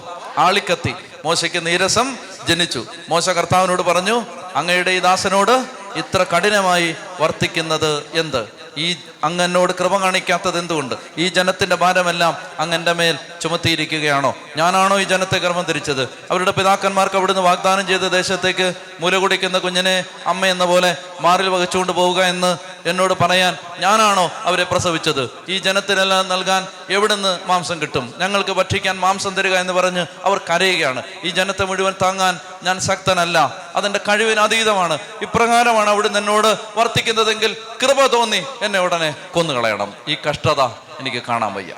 ആളിക്കത്തി, മോശയ്ക്ക് നീരസം ജനിച്ചു. മോശ കർത്താവിനോട് പറഞ്ഞു, അങ്ങയുടെ ഈ ദാസനോട് ഇത്ര കഠിനമായി വർത്തിക്കുന്നത് എന്ത്? ഈ അങ്ങനോട് കൃപ കാണിക്കാത്തത് എന്തുകൊണ്ട്? ഈ ജനത്തിൻ്റെ ഭാരമെല്ലാം അങ്ങൻ്റെ മേൽ ചുമത്തിയിരിക്കുകയാണോ? ഞാനാണോ ഈ ജനത്തെ കർമ്മം തിരിച്ചത്? അവരുടെ പിതാക്കന്മാർക്ക് അവിടുന്ന് വാഗ്ദാനം ചെയ്ത ദേശത്തേക്ക് മുല കുടിക്കുന്ന കുഞ്ഞിനെ അമ്മ എന്ന പോലെ മാറിൽ വഹിച്ചുകൊണ്ട് പോവുക എന്ന് എന്നോട് പറയാൻ ഞാനാണോ അവരെ പ്രസവിച്ചത്? ഈ ജനത്തിനെല്ലാം നൽകാൻ എവിടുന്ന് മാംസം കിട്ടും? ഞങ്ങൾക്ക് ഭക്ഷിക്കാൻ മാംസം തരിക എന്ന് പറഞ്ഞ് അവർ കരയുകയാണ്. ഈ ജനത്തെ മുഴുവൻ താങ്ങാൻ ഞാൻ ശക്തനല്ല, അതെൻ്റെ കഴിവിന് അതീതമാണ്. ഇപ്രകാരമാണ് അവിടുന്ന് എന്നോട് വർത്തിക്കുന്നതെങ്കിൽ കൃപ തോന്നി എന്നെ ഉടനെ കൊന്നുകളയണം. ഈ കഷ്ടത എനിക്ക് കാണാൻ വയ്യ.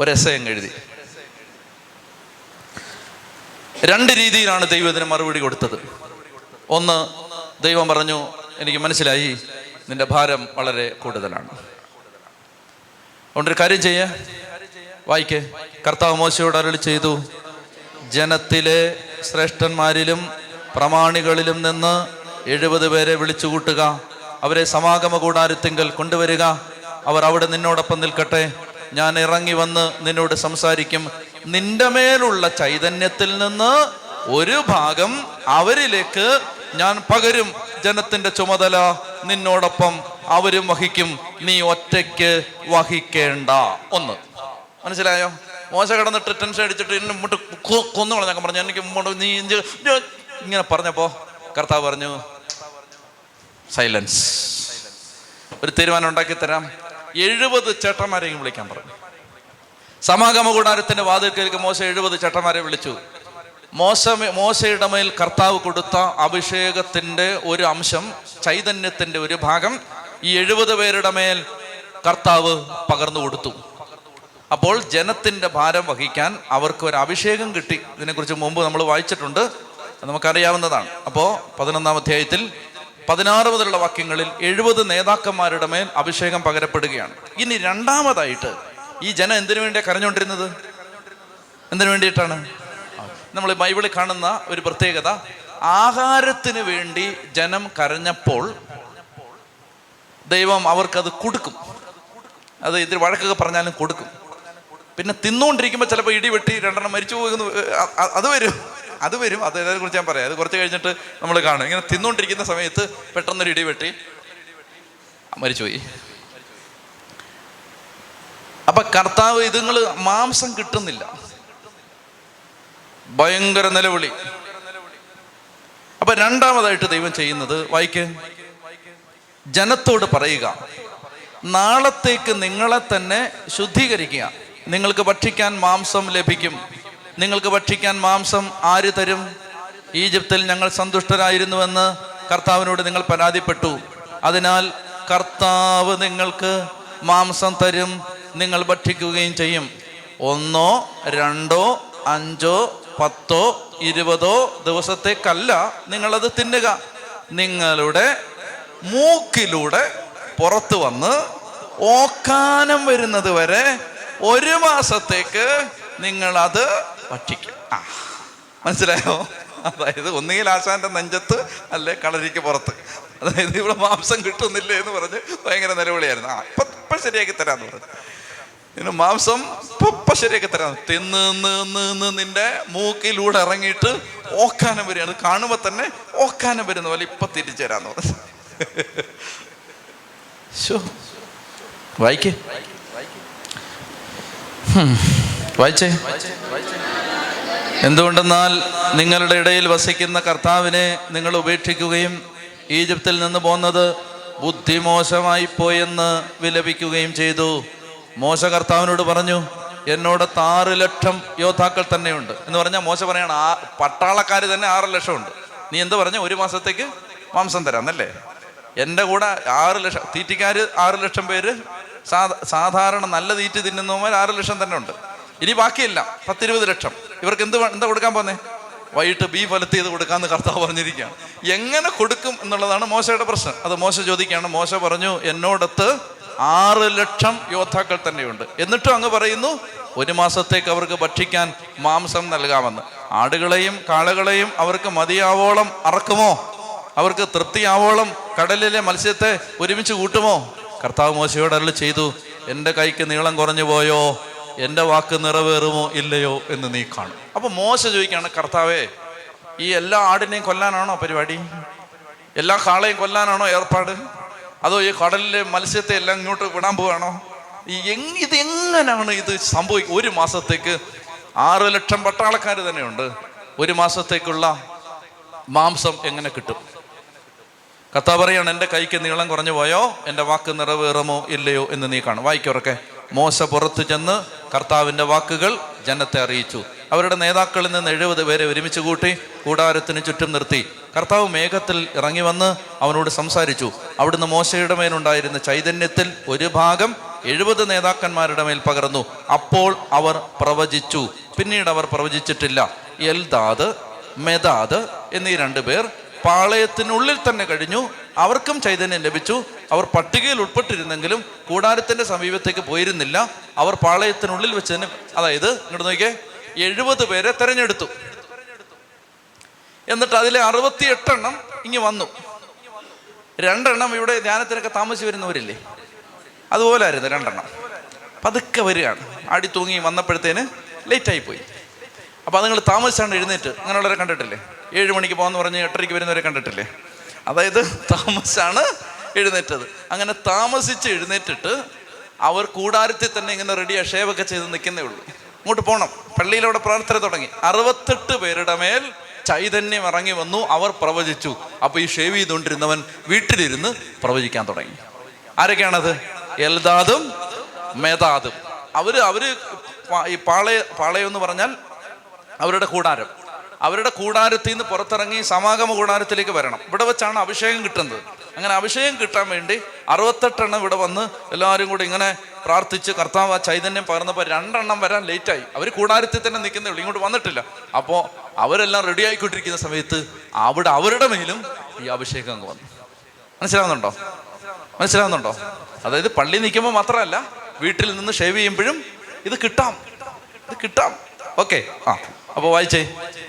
ഒരു എസ്സേയും എഴുതി. രണ്ട് രീതിയിലാണ് ദൈവത്തിന് മറുപടി കൊടുത്തത്. ഒന്ന്, ദൈവം പറഞ്ഞു, എനിക്ക് മനസ്സിലായി നിന്റെ ഭാരം വളരെ കൂടുതലാണ്, അതുകൊണ്ടൊരു കാര്യം ചെയ്യേ. വായിക്കേ, കർത്താവ് മോശയോട് അരുളി ചെയ്തു, ജനത്തിലെ ശ്രേഷ്ഠന്മാരിലും പ്രമാണികളിലും നിന്ന് എഴുപത് പേരെ വിളിച്ചു കൂട്ടുക, അവരെ സമാഗമ കൂടാരത്തിങ്കൽ കൊണ്ടുവരിക. അവർ അവിടെ നിന്നോടൊപ്പം നിൽക്കട്ടെ. ഞാൻ ഇറങ്ങി വന്ന് നിന്നോട് സംസാരിക്കും. നിന്റെ മേലുള്ള ചൈതന്യത്തിൽ നിന്ന് ഒരു ഭാഗം അവരിലേക്ക് ഞാൻ പകരും. ജനത്തിന്റെ ചുമതല നിന്നോടൊപ്പം അവരും വഹിക്കും, നീ ഒറ്റയ്ക്ക് വഹിക്കേണ്ട. ഒന്ന് മനസ്സിലായോ? മോശ കിടന്നിട്ട് ടെൻഷൻ അടിച്ചിട്ട് എന്നെ മുട്ട് കൊന്നുകളെ ഞാൻ പറഞ്ഞു, എനിക്ക് നീ ഇങ്ങനെ പറഞ്ഞപ്പോ കർത്താവ് പറഞ്ഞു സൈലൻസ്. ഒരു തീരുമാനം ഉണ്ടാക്കി തരാം, എഴുപത് ചേട്ടന്മാരെയും വിളിക്കാൻ പറഞ്ഞു. സമാഗമ കൂടാരത്തിന്റെ വാതിൽക്കലേക്ക് മോശ എഴുപത് ചേട്ടന്മാരെ വിളിച്ചു. മോശ മോശയുടെ മേൽ കർത്താവ് കൊടുത്ത അഭിഷേകത്തിൻ്റെ ഒരു അംശം, ചൈതന്യത്തിൻ്റെ ഒരു ഭാഗം ഈ എഴുപത് പേരുടെ മേൽ കർത്താവ് പകർന്നു കൊടുത്തു. അപ്പോൾ ജനത്തിൻ്റെ ഭാരം വഹിക്കാൻ അവർക്ക് ഒരു അഭിഷേകം കിട്ടി. ഇതിനെക്കുറിച്ച് മുമ്പ് നമ്മൾ വായിച്ചിട്ടുണ്ട്, നമുക്കറിയാവുന്നതാണ്. അപ്പോൾ പതിനൊന്നാം അധ്യായത്തിൽ പതിനാറ് മുതലുള്ള വാക്യങ്ങളിൽ എഴുപത് നേതാക്കന്മാരുടെ മേൽ അഭിഷേകം പകരപ്പെടുകയാണ്. ഇനി രണ്ടാമതായിട്ട് ഈ ജനം എന്തിനു വേണ്ടിയാണ് കരഞ്ഞുകൊണ്ടിരുന്നത്? എന്തിനു വേണ്ടിയിട്ടാണ്? നമ്മൾ ബൈബിളിൽ കാണുന്ന ഒരു പ്രത്യേകത, ആഹാരത്തിന് വേണ്ടി ജനം കരഞ്ഞപ്പോൾ ദൈവം അവർക്കത് കൊടുക്കും. അത് ഇതിൽ വഴക്കൊക്കെ പറഞ്ഞാലും കൊടുക്കും. പിന്നെ തിന്നുകൊണ്ടിരിക്കുമ്പോൾ ചിലപ്പോൾ ഇടി വെട്ടി രണ്ടെണ്ണം മരിച്ചു പോകുന്നു. അത് വരും അത് വരും അത് അതിനെക്കുറിച്ച് ഞാൻ പറയാം. അത് കുറച്ച് കഴിഞ്ഞിട്ട് നമ്മൾ കാണും. ഇങ്ങനെ തിന്നുകൊണ്ടിരിക്കുന്ന സമയത്ത് പെട്ടെന്നൊരു ഇടി വെട്ടി മരിച്ചുപോയി. അപ്പം കർത്താവ് ഇതുങ്ങൾ മാംസം കിട്ടുന്നില്ല, ഭയങ്കര നിലവിളി. അപ്പൊ രണ്ടാമതായിട്ട് ദൈവം ചെയ്യുന്നത്, വായിക്ക്, ജനത്തോട് പറയുക, നാളത്തേക്ക് നിങ്ങളെ തന്നെ ശുദ്ധീകരിക്കുക. നിങ്ങൾക്ക് ഭക്ഷിക്കാൻ മാംസം ലഭിക്കും. നിങ്ങൾക്ക് ഭക്ഷിക്കാൻ മാംസം ആര് തരും? ഈജിപ്തിൽ ഞങ്ങൾ സന്തുഷ്ടരായിരുന്നുവെന്ന് കർത്താവിനോട് നിങ്ങൾ പരാതിപ്പെട്ടു. അതിനാൽ കർത്താവ് നിങ്ങൾക്ക് മാംസം തരും, നിങ്ങൾ ഭക്ഷിക്കുകയും ചെയ്യും. ഒന്നോ രണ്ടോ അഞ്ചോ പത്തോ ഇരുപതോ ദിവസത്തേക്കല്ല നിങ്ങളത് തിന്നുക. നിങ്ങളുടെ മൂക്കിലൂടെ പുറത്തു വന്ന് ഓക്കാനം വരുന്നത് വരെ ഒരു മാസത്തേക്ക് നിങ്ങളത് ഭക്ഷിക്കും. ആ മനസ്സിലായോ? അതായത് ഒന്നുകിൽ ആശാന്റെ നെഞ്ചത്ത് അല്ലെ കളരിക്ക് പുറത്ത്. അതായത് ഇവിടെ മാംസം കിട്ടുന്നില്ലേ എന്ന് പറഞ്ഞ് ഭയങ്കര നിലവിളിയായിരുന്നു. ആ ഇപ്പം ഇപ്പം ശരിയാക്കി തരാന്ന് പറഞ്ഞു. പിന്നെ മാംസം ഇപ്പം ശരിയാക്കി തരാന്ന് തിന്ന് നിന്ന് നിന്റെ മൂക്കിലൂടെ ഇറങ്ങിയിട്ട് ഓക്കാനം വരികയാണ്. അത് കാണുമ്പോൾ തന്നെ ഓക്കാനം വരുന്ന പോലെ ഇപ്പം തിരിച്ചു തരാന്ന് പറഞ്ഞു. വായിക്കേ വായിച്ചേ എന്തുകൊണ്ടെന്നാൽ നിങ്ങളുടെ ഇടയിൽ വസിക്കുന്ന കർത്താവിനെ നിങ്ങൾ ഉപേക്ഷിക്കുകയും ഈജിപ്തിൽ നിന്ന് പോന്നത് ബുദ്ധിമോശമായി പോയെന്ന് വിലപിക്കുകയും ചെയ്തു. മോശ കർത്താവിനോട് പറഞ്ഞു, എന്നോട് ആറ് ലക്ഷം യോദ്ധാക്കൾ തന്നെയുണ്ട് എന്ന് പറഞ്ഞാൽ മോശ പറയാണ്, ആ പട്ടാളക്കാർ തന്നെ ആറ് ലക്ഷം ഉണ്ട്. നീ എന്ത് പറഞ്ഞു? ഒരു മാസത്തേക്ക് മാംസം തരാന്നല്ലേ? എൻ്റെ കൂടെ ആറ് ലക്ഷം തീറ്റിക്കാർ ആറ് ലക്ഷം പേര്, സാധാ സാധാരണ നല്ല തീറ്റി തിന്നുന്നവന്മാർ ആറ് ലക്ഷം തന്നെ ഉണ്ട്. ഇനി ബാക്കിയില്ല പത്തിരുപത് ലക്ഷം. ഇവർക്ക് എന്ത് എന്താ കൊടുക്കാൻ പോന്നേ? വൈകിട്ട് ബീഫ് വലത്ത് ചെയ്ത് കൊടുക്കാമെന്ന് കർത്താവ് പറഞ്ഞിരിക്കുകയാണ്. എങ്ങനെ കൊടുക്കും എന്നുള്ളതാണ് മോശയുടെ പ്രശ്നം. അത് മോശ ചോദിക്കുകയാണ്. മോശ പറഞ്ഞു, എന്നോടത്ത് ആറ് ലക്ഷം യോദ്ധാക്കൾ തന്നെയുണ്ട്, എന്നിട്ടും അങ്ങ് പറയുന്നു ഒരു മാസത്തേക്ക് അവർക്ക് ഭക്ഷിക്കാൻ മാംസം നൽകാമെന്ന്. ആടുകളെയും കാളകളെയും അവർക്ക് മതിയാവോളം അറക്കുമോ? അവർക്ക് തൃപ്തിയാവോളം കടലിലെ മത്സ്യത്തെ ഒരുമിച്ച് കൂട്ടുമോ? കർത്താവ് മോശയോട് അരുളി ചെയ്തു, എൻ്റെ കൈക്ക് നീളം കുറഞ്ഞു പോയോ? എൻ്റെ വാക്ക് നിറവേറുമോ ഇല്ലയോ എന്ന് നീ കാണും. അപ്പൊ മോശ ചോദിക്കുകയാണ്, കർത്താവേ, ഈ എല്ലാ ആടിനെയും കൊല്ലാനാണോ പരിപാടി? എല്ലാ കാളയും കൊല്ലാനാണോ ഏർപ്പാട്? അതോ ഈ കടലിലെ മത്സ്യത്തെ എല്ലാം ഇങ്ങോട്ട് വിടാൻ പോവാണോ? ഈ ഇത് എങ്ങനെയാണ് ഇത് സംഭവിക്കുക? ഒരു മാസത്തേക്ക് ആറ് ലക്ഷം പട്ടാളക്കാർ തന്നെയുണ്ട്, ഒരു മാസത്തേക്കുള്ള മാംസം എങ്ങനെ കിട്ടും? കർത്താവ് പറയാണ്, എൻ്റെ കൈക്ക് നീളം കുറഞ്ഞു പോയോ? എൻ്റെ വാക്ക് നിറവേറുമോ ഇല്ലയോ എന്ന് നീ കാണും. വായിക്കോറൊക്കെ. മോശ പുറത്തു ചെന്ന് കർത്താവിൻ്റെ വാക്കുകൾ ജനത്തെ അറിയിച്ചു. അവരുടെ നേതാക്കളിൽ നിന്ന് എഴുപത് പേരെ ഒരുമിച്ച് കൂട്ടി കൂടാരത്തിന് ചുറ്റും നിർത്തി. കർത്താവ് മേഘത്തിൽ ഇറങ്ങി വന്ന് അവനോട് സംസാരിച്ചു. അവിടുന്ന് മോശയുടെ മേലുണ്ടായിരുന്ന ചൈതന്യത്തിൽ ഒരു ഭാഗം എഴുപത് നേതാക്കന്മാരുടെ മേൽ പകർന്നു. അപ്പോൾ അവർ പ്രവചിച്ചു. പിന്നീട് അവർ പ്രവചിച്ചിട്ടില്ല. എൽദാദ്, മെദാദ് എന്നീ രണ്ടുപേർ പാളയത്തിനുള്ളിൽ തന്നെ കഴിഞ്ഞു. അവർക്കും ചൈതന്യം ലഭിച്ചു. അവർ പട്ടികയിൽ ഉൾപ്പെട്ടിരുന്നെങ്കിലും കൂടാരത്തിൻ്റെ സമീപത്തേക്ക് പോയിരുന്നില്ല. അവർ പാളയത്തിനുള്ളിൽ വെച്ച് തന്നെ, അതായത് ഇങ്ങോട്ട് നോക്കിയേ, എഴുപത് പേരെ തെരഞ്ഞെടുത്തു. എന്നിട്ട് അതിലെ അറുപത്തി എട്ടെണ്ണം ഇങ്ങ് വന്നു. രണ്ടെണ്ണം ഇവിടെ ധ്യാനത്തിനൊക്കെ താമസിച്ച് വരുന്നവരില്ലേ, അതുപോലെ ആയിരുന്നു രണ്ടെണ്ണം. പതുക്കെ വരികയാണ്, ആടി തൂങ്ങി വന്നപ്പോഴത്തേന് ലേറ്റായി പോയി. അപ്പോൾ അത് നിങ്ങൾ താമസിച്ചാണ് എഴുന്നേറ്റ്. അങ്ങനെയുള്ളവരെ കണ്ടിട്ടില്ലേ? ഏഴ് മണിക്ക് പോകാമെന്ന് പറഞ്ഞ് എട്ടരയ്ക്ക് വരുന്നവരെ കണ്ടിട്ടില്ലേ? അതായത് താമസിച്ചാണ് എഴുന്നേറ്റത്. അങ്ങനെ താമസിച്ച് എഴുന്നേറ്റിട്ട് അവർ കൂടാരത്തിൽ തന്നെ ഇങ്ങനെ റെഡി അക്ഷേപമൊക്കെ ചെയ്ത് നിൽക്കുന്നേ ഉള്ളൂ. ഇങ്ങോട്ട് പോകണം, പള്ളിയിലവിടെ പ്രാർത്ഥന തുടങ്ങി. അറുപത്തെട്ട് പേരുടെ മേൽ ചൈതന്യം ഇറങ്ങി വന്നു. അവർ പ്രവചിച്ചു. അപ്പോൾ ഈ ഷേവ് ചെയ്തുകൊണ്ടിരുന്നവൻ വീട്ടിലിരുന്ന് പ്രവചിക്കാൻ തുടങ്ങി. ആരൊക്കെയാണത്? എൽദാദും മെദാദും. അവർ അവർ ഈ പാളയ പാളയം എന്ന് പറഞ്ഞാൽ അവരുടെ കൂടാരം. അവരുടെ കൂടാരത്തിൽ നിന്ന് പുറത്തിറങ്ങി സമാഗമ കൂടാരത്തിലേക്ക് വരണം. ഇവിടെ വെച്ചാണ് അഭിഷേകം കിട്ടുന്നത്. അങ്ങനെ അഭിഷേകം കിട്ടാൻ വേണ്ടി അറുപത്തെട്ടെണ്ണം ഇവിടെ വന്ന് എല്ലാവരും കൂടി ഇങ്ങനെ പ്രാർത്ഥിച്ച് കർത്താവ് ആ ചൈതന്യം പകർന്നപ്പോൾ രണ്ടെണ്ണം വരാൻ ലേറ്റായി. അവർ കൂടാരത്തിൽ തന്നെ നിൽക്കുന്നേ ഉള്ളൂ, ഇങ്ങോട്ട് വന്നിട്ടില്ല. അപ്പോൾ അവരെല്ലാം റെഡി ആയിക്കൊണ്ടിരിക്കുന്ന സമയത്ത് അവിടെ അവരുടെ മേലും ഈ അഭിഷേകം അങ്ങ് വന്നു. മനസ്സിലാവുന്നുണ്ടോ? മനസ്സിലാവുന്നുണ്ടോ? അതായത് പള്ളി നിൽക്കുമ്പോൾ മാത്രമല്ല, വീട്ടിൽ നിന്ന് ഷേവ് ചെയ്യുമ്പോഴും ഇത് കിട്ടാം, ഇത് കിട്ടാം. ഓക്കെ. ആ അപ്പോൾ വായിച്ചേ.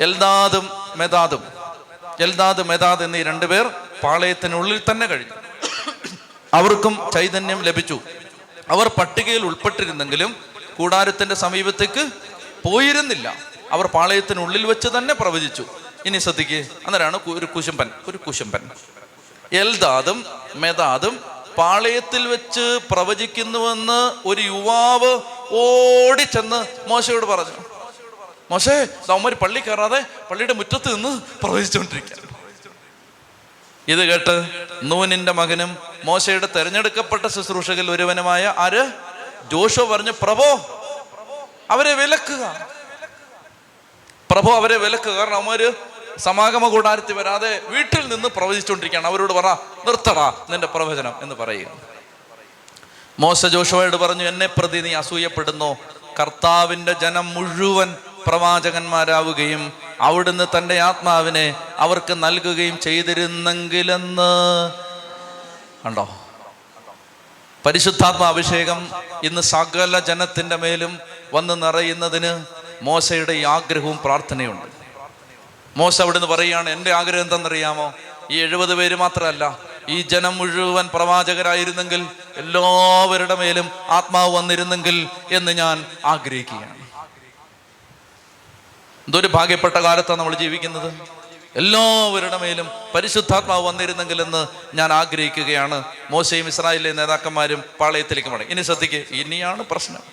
എൽദാദും മെദാദും എൽദാദ് മെദാദ് എന്നീ രണ്ടുപേർ പാളയത്തിനുള്ളിൽ തന്നെ കഴിഞ്ഞു. അവർക്കും ചൈതന്യം ലഭിച്ചു. അവർ പട്ടികയിൽ ഉൾപ്പെട്ടിരുന്നെങ്കിലും കൂടാരത്തിൻ്റെ സമീപത്തേക്ക് പോയിരുന്നില്ല. അവർ പാളയത്തിനുള്ളിൽ വെച്ച് തന്നെ പ്രവചിച്ചു. ഇനി ശ്രദ്ധിക്കുക. അന്നേരമാണ് ഒരു കുശുംബൻ ഒരു കുശുംബൻ എൽദാദും മെദാദും പാളയത്തിൽ വെച്ച് പ്രവചിക്കുന്നുവെന്ന് ഒരു യുവാവ് ഓടിച്ചെന്ന് മോശയോട് പറഞ്ഞു. മോശേ, അവന്മാര് പള്ളി കയറാതെ പള്ളിയുടെ മുറ്റത്ത് നിന്ന് പ്രവചിച്ചുകൊണ്ടിരിക്കുക. ഇത് കേട്ട് നൂനിന്റെ മകനും മോശയുടെ തെരഞ്ഞെടുക്കപ്പെട്ട ശുശ്രൂഷകൽ ഒരുവനുമായ ആര്? ജോഷുവ പറഞ്ഞു, പ്രഭോ അവരെ വിലക്കുക. പ്രഭോ അവരെ വിലക്കുക. കാരണം അവന്മാര് സമാഗമ കൂടാരത്തിൽ വരാതെ വീട്ടിൽ നിന്ന് പ്രവചിച്ചുകൊണ്ടിരിക്കുകയാണ്. അവരോട് പറ, നിർത്തടാ നിന്റെ പ്രവചനം എന്ന് പറയുക. മോശ ജോഷുവയോട് പറഞ്ഞു, എന്നെ പ്രതി നീ അസൂയപ്പെടുന്നു. കർത്താവിൻ്റെ ജനം മുഴുവൻ പ്രവാചകന്മാരാവുകയും അവിടുന്ന് തൻ്റെ ആത്മാവിനെ അവർക്ക് നൽകുകയും ചെയ്തിരുന്നെങ്കിലെന്ന്. കണ്ടോ, പരിശുദ്ധാത്മ അഭിഷേകം ഇന്ന് സകല ജനത്തിൻ്റെ മേലും വന്ന് നിറയുന്നതിന് മോശയുടെ ഈ ആഗ്രഹവും പ്രാർത്ഥനയുണ്ട്. മോശ അവിടുന്ന് പറയുകയാണ്, എൻ്റെ ആഗ്രഹം എന്താണെന്നറിയാമോ? ഈ എഴുപത് പേര് മാത്രമല്ല, ഈ ജനം മുഴുവൻ പ്രവാചകരായിരുന്നെങ്കിൽ, എല്ലാവരുടെ മേലും ആത്മാവ് വന്നിരുന്നെങ്കിൽ എന്ന് ഞാൻ ആഗ്രഹിക്കുകയാണ്. എന്തൊരു ഭാഗ്യപ്പെട്ട കാലത്താണ് നമ്മൾ ജീവിക്കുന്നത്. എല്ലാവരുടെ മേലും പരിശുദ്ധാത്മാവ് വന്നിരുന്നെങ്കിൽ എന്ന് ഞാൻ ആഗ്രഹിക്കുകയാണ്. മോശയും ഇസ്രായേലിലെ നേതാക്കന്മാരും പാളയത്തിലേക്ക് മടങ്ങി. ഇനി ശ്രദ്ധിക്കുക, ഇനിയാണ് പ്രശ്നം.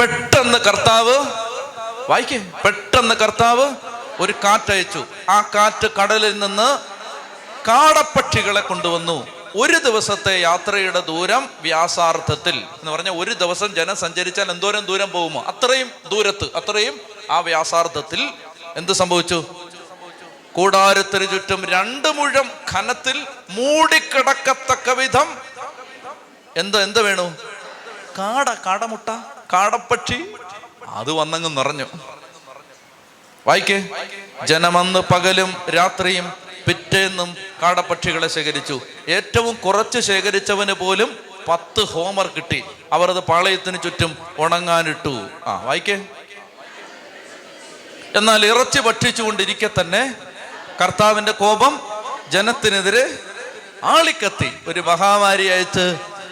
പെട്ടെന്ന് കർത്താവ് വായിക്കേ പെട്ടെന്ന് കർത്താവ് ഒരു കാറ്റയച്ചു. ആ കാറ്റ് കടലിൽ നിന്ന് കാടപ്പക്ഷികളെ കൊണ്ടുവന്നു. ഒരു ദിവസത്തെ യാത്രയുടെ ദൂരം വ്യാസാർത്ഥത്തിൽ എന്ന് പറഞ്ഞാൽ, ഒരു ദിവസം ജനം സഞ്ചരിച്ചാൽ എന്തോരം ദൂരം പോകുമോ അത്രയും ദൂരത്ത്, അത്രയും ആ വ്യാസാർത്ഥത്തിൽ എന്ത് സംഭവിച്ചു? കൂടാരത്തിന് ചുറ്റും രണ്ട് മുഴം ഖനത്തിൽ മൂടിക്കിടക്കത്തക്ക വിധം എന്ത് എന്ത് വേണു? കാട, കാടമുട്ട, കാടപ്പക്ഷി. അത് വന്നങ്ങ് നിറഞ്ഞു. വായിക്കേ, ജനമന്ന് പകലും രാത്രിയും പിറ്റേന്നും കാടപ്പക്ഷികളെ ശേഖരിച്ചു. ഏറ്റവും കുറച്ച് ശേഖരിച്ചവന് പോലും പത്ത് ഹോമർ കിട്ടി. അവർ അത് പാളയത്തിന് ചുറ്റും ഉണങ്ങാനിട്ടു. ആ വായിക്കേ, എന്നാൽ ഇറച്ചി ഭക്ഷിച്ചുകൊണ്ടിരിക്കെ തന്നെ കർത്താവിന്റെ കോപം ജനത്തിനെതിരെ ആളിക്കത്തി. ഒരു മഹാമാരി അയച്ച്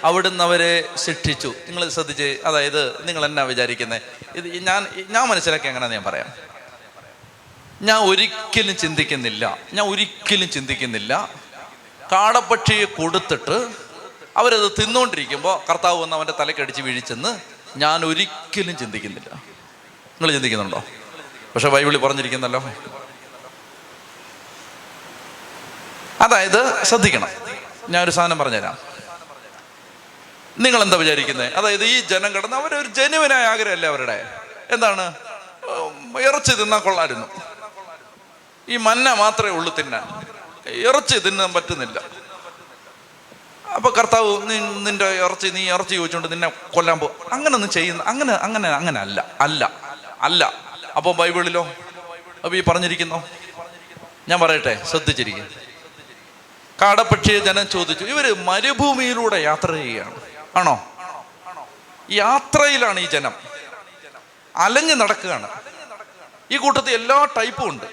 അവിടുന്ന് അവരെ ശിക്ഷിച്ചു. നിങ്ങൾ ശ്രദ്ധിച്ച്, അതായത് നിങ്ങൾ എന്നാ വിചാരിക്കുന്നത്? ഇത് ഞാൻ ഞാൻ മനസ്സിലാക്കി എങ്ങനെ ഞാൻ പറയാം. ഞാൻ ഒരിക്കലും ചിന്തിക്കുന്നില്ല ഞാൻ ഒരിക്കലും ചിന്തിക്കുന്നില്ല കാടപ്പക്ഷിയെ കൊടുത്തിട്ട് അവരത് തിന്നുകൊണ്ടിരിക്കുമ്പോൾ കർത്താവ് വന്ന് അവൻ്റെ തലക്കടിച്ച് വീഴിച്ചെന്ന് ഞാൻ ഒരിക്കലും ചിന്തിക്കുന്നില്ല. നിങ്ങൾ ചിന്തിക്കുന്നുണ്ടോ? പക്ഷെ ബൈബിളിൽ പറഞ്ഞിരിക്കുന്നല്ലോ. അതായത് ശ്രദ്ധിക്കണം, ഞാനൊരു സാധനം പറഞ്ഞുതരാം. നിങ്ങളെന്താ വിചാരിക്കുന്നത്? അതായത് ഈ ജനം കിടന്ന് അവരൊരു ജനുവിനായ ആഗ്രഹമല്ലേ അവരുടെ? എന്താണ്? ഇറച്ചി തിന്നാൻ കൊള്ളായിരുന്നു, ഈ മന്ന മാത്രമേ ഉള്ളൂ തിന്നാൻ, ഇറച്ചി തിന്നാൻ പറ്റുന്നില്ല. അപ്പൊ കർത്താവ്, നീ നിന്റെ ഇറച്ചി നീ ഇറച്ചി ചോദിച്ചുകൊണ്ട് നിന്നെ കൊല്ലാൻ പോ. അങ്ങനൊന്നും ചെയ്യുന്ന അങ്ങനെ അങ്ങനെ അങ്ങനെ അല്ല അല്ല അല്ല അപ്പോൾ ബൈബിളിലോ? അപ്പോൾ ഈ പറഞ്ഞിരിക്കുന്നോ? ഞാൻ പറയട്ടെ, ശ്രദ്ധിച്ചിരിക്കും. കാടപ്പക്ഷിയെ ജനം ചോദിച്ചു. ഇവര് മരുഭൂമിയിലൂടെ യാത്ര ചെയ്യുകയാണ്. ആണോ? യാത്രയിലാണ് ഈ ജനം, അലഞ്ഞു നടക്കുകയാണ്. ഈ കൂട്ടത്തിൽ എല്ലാ ടൈപ്പും ഉണ്ട്.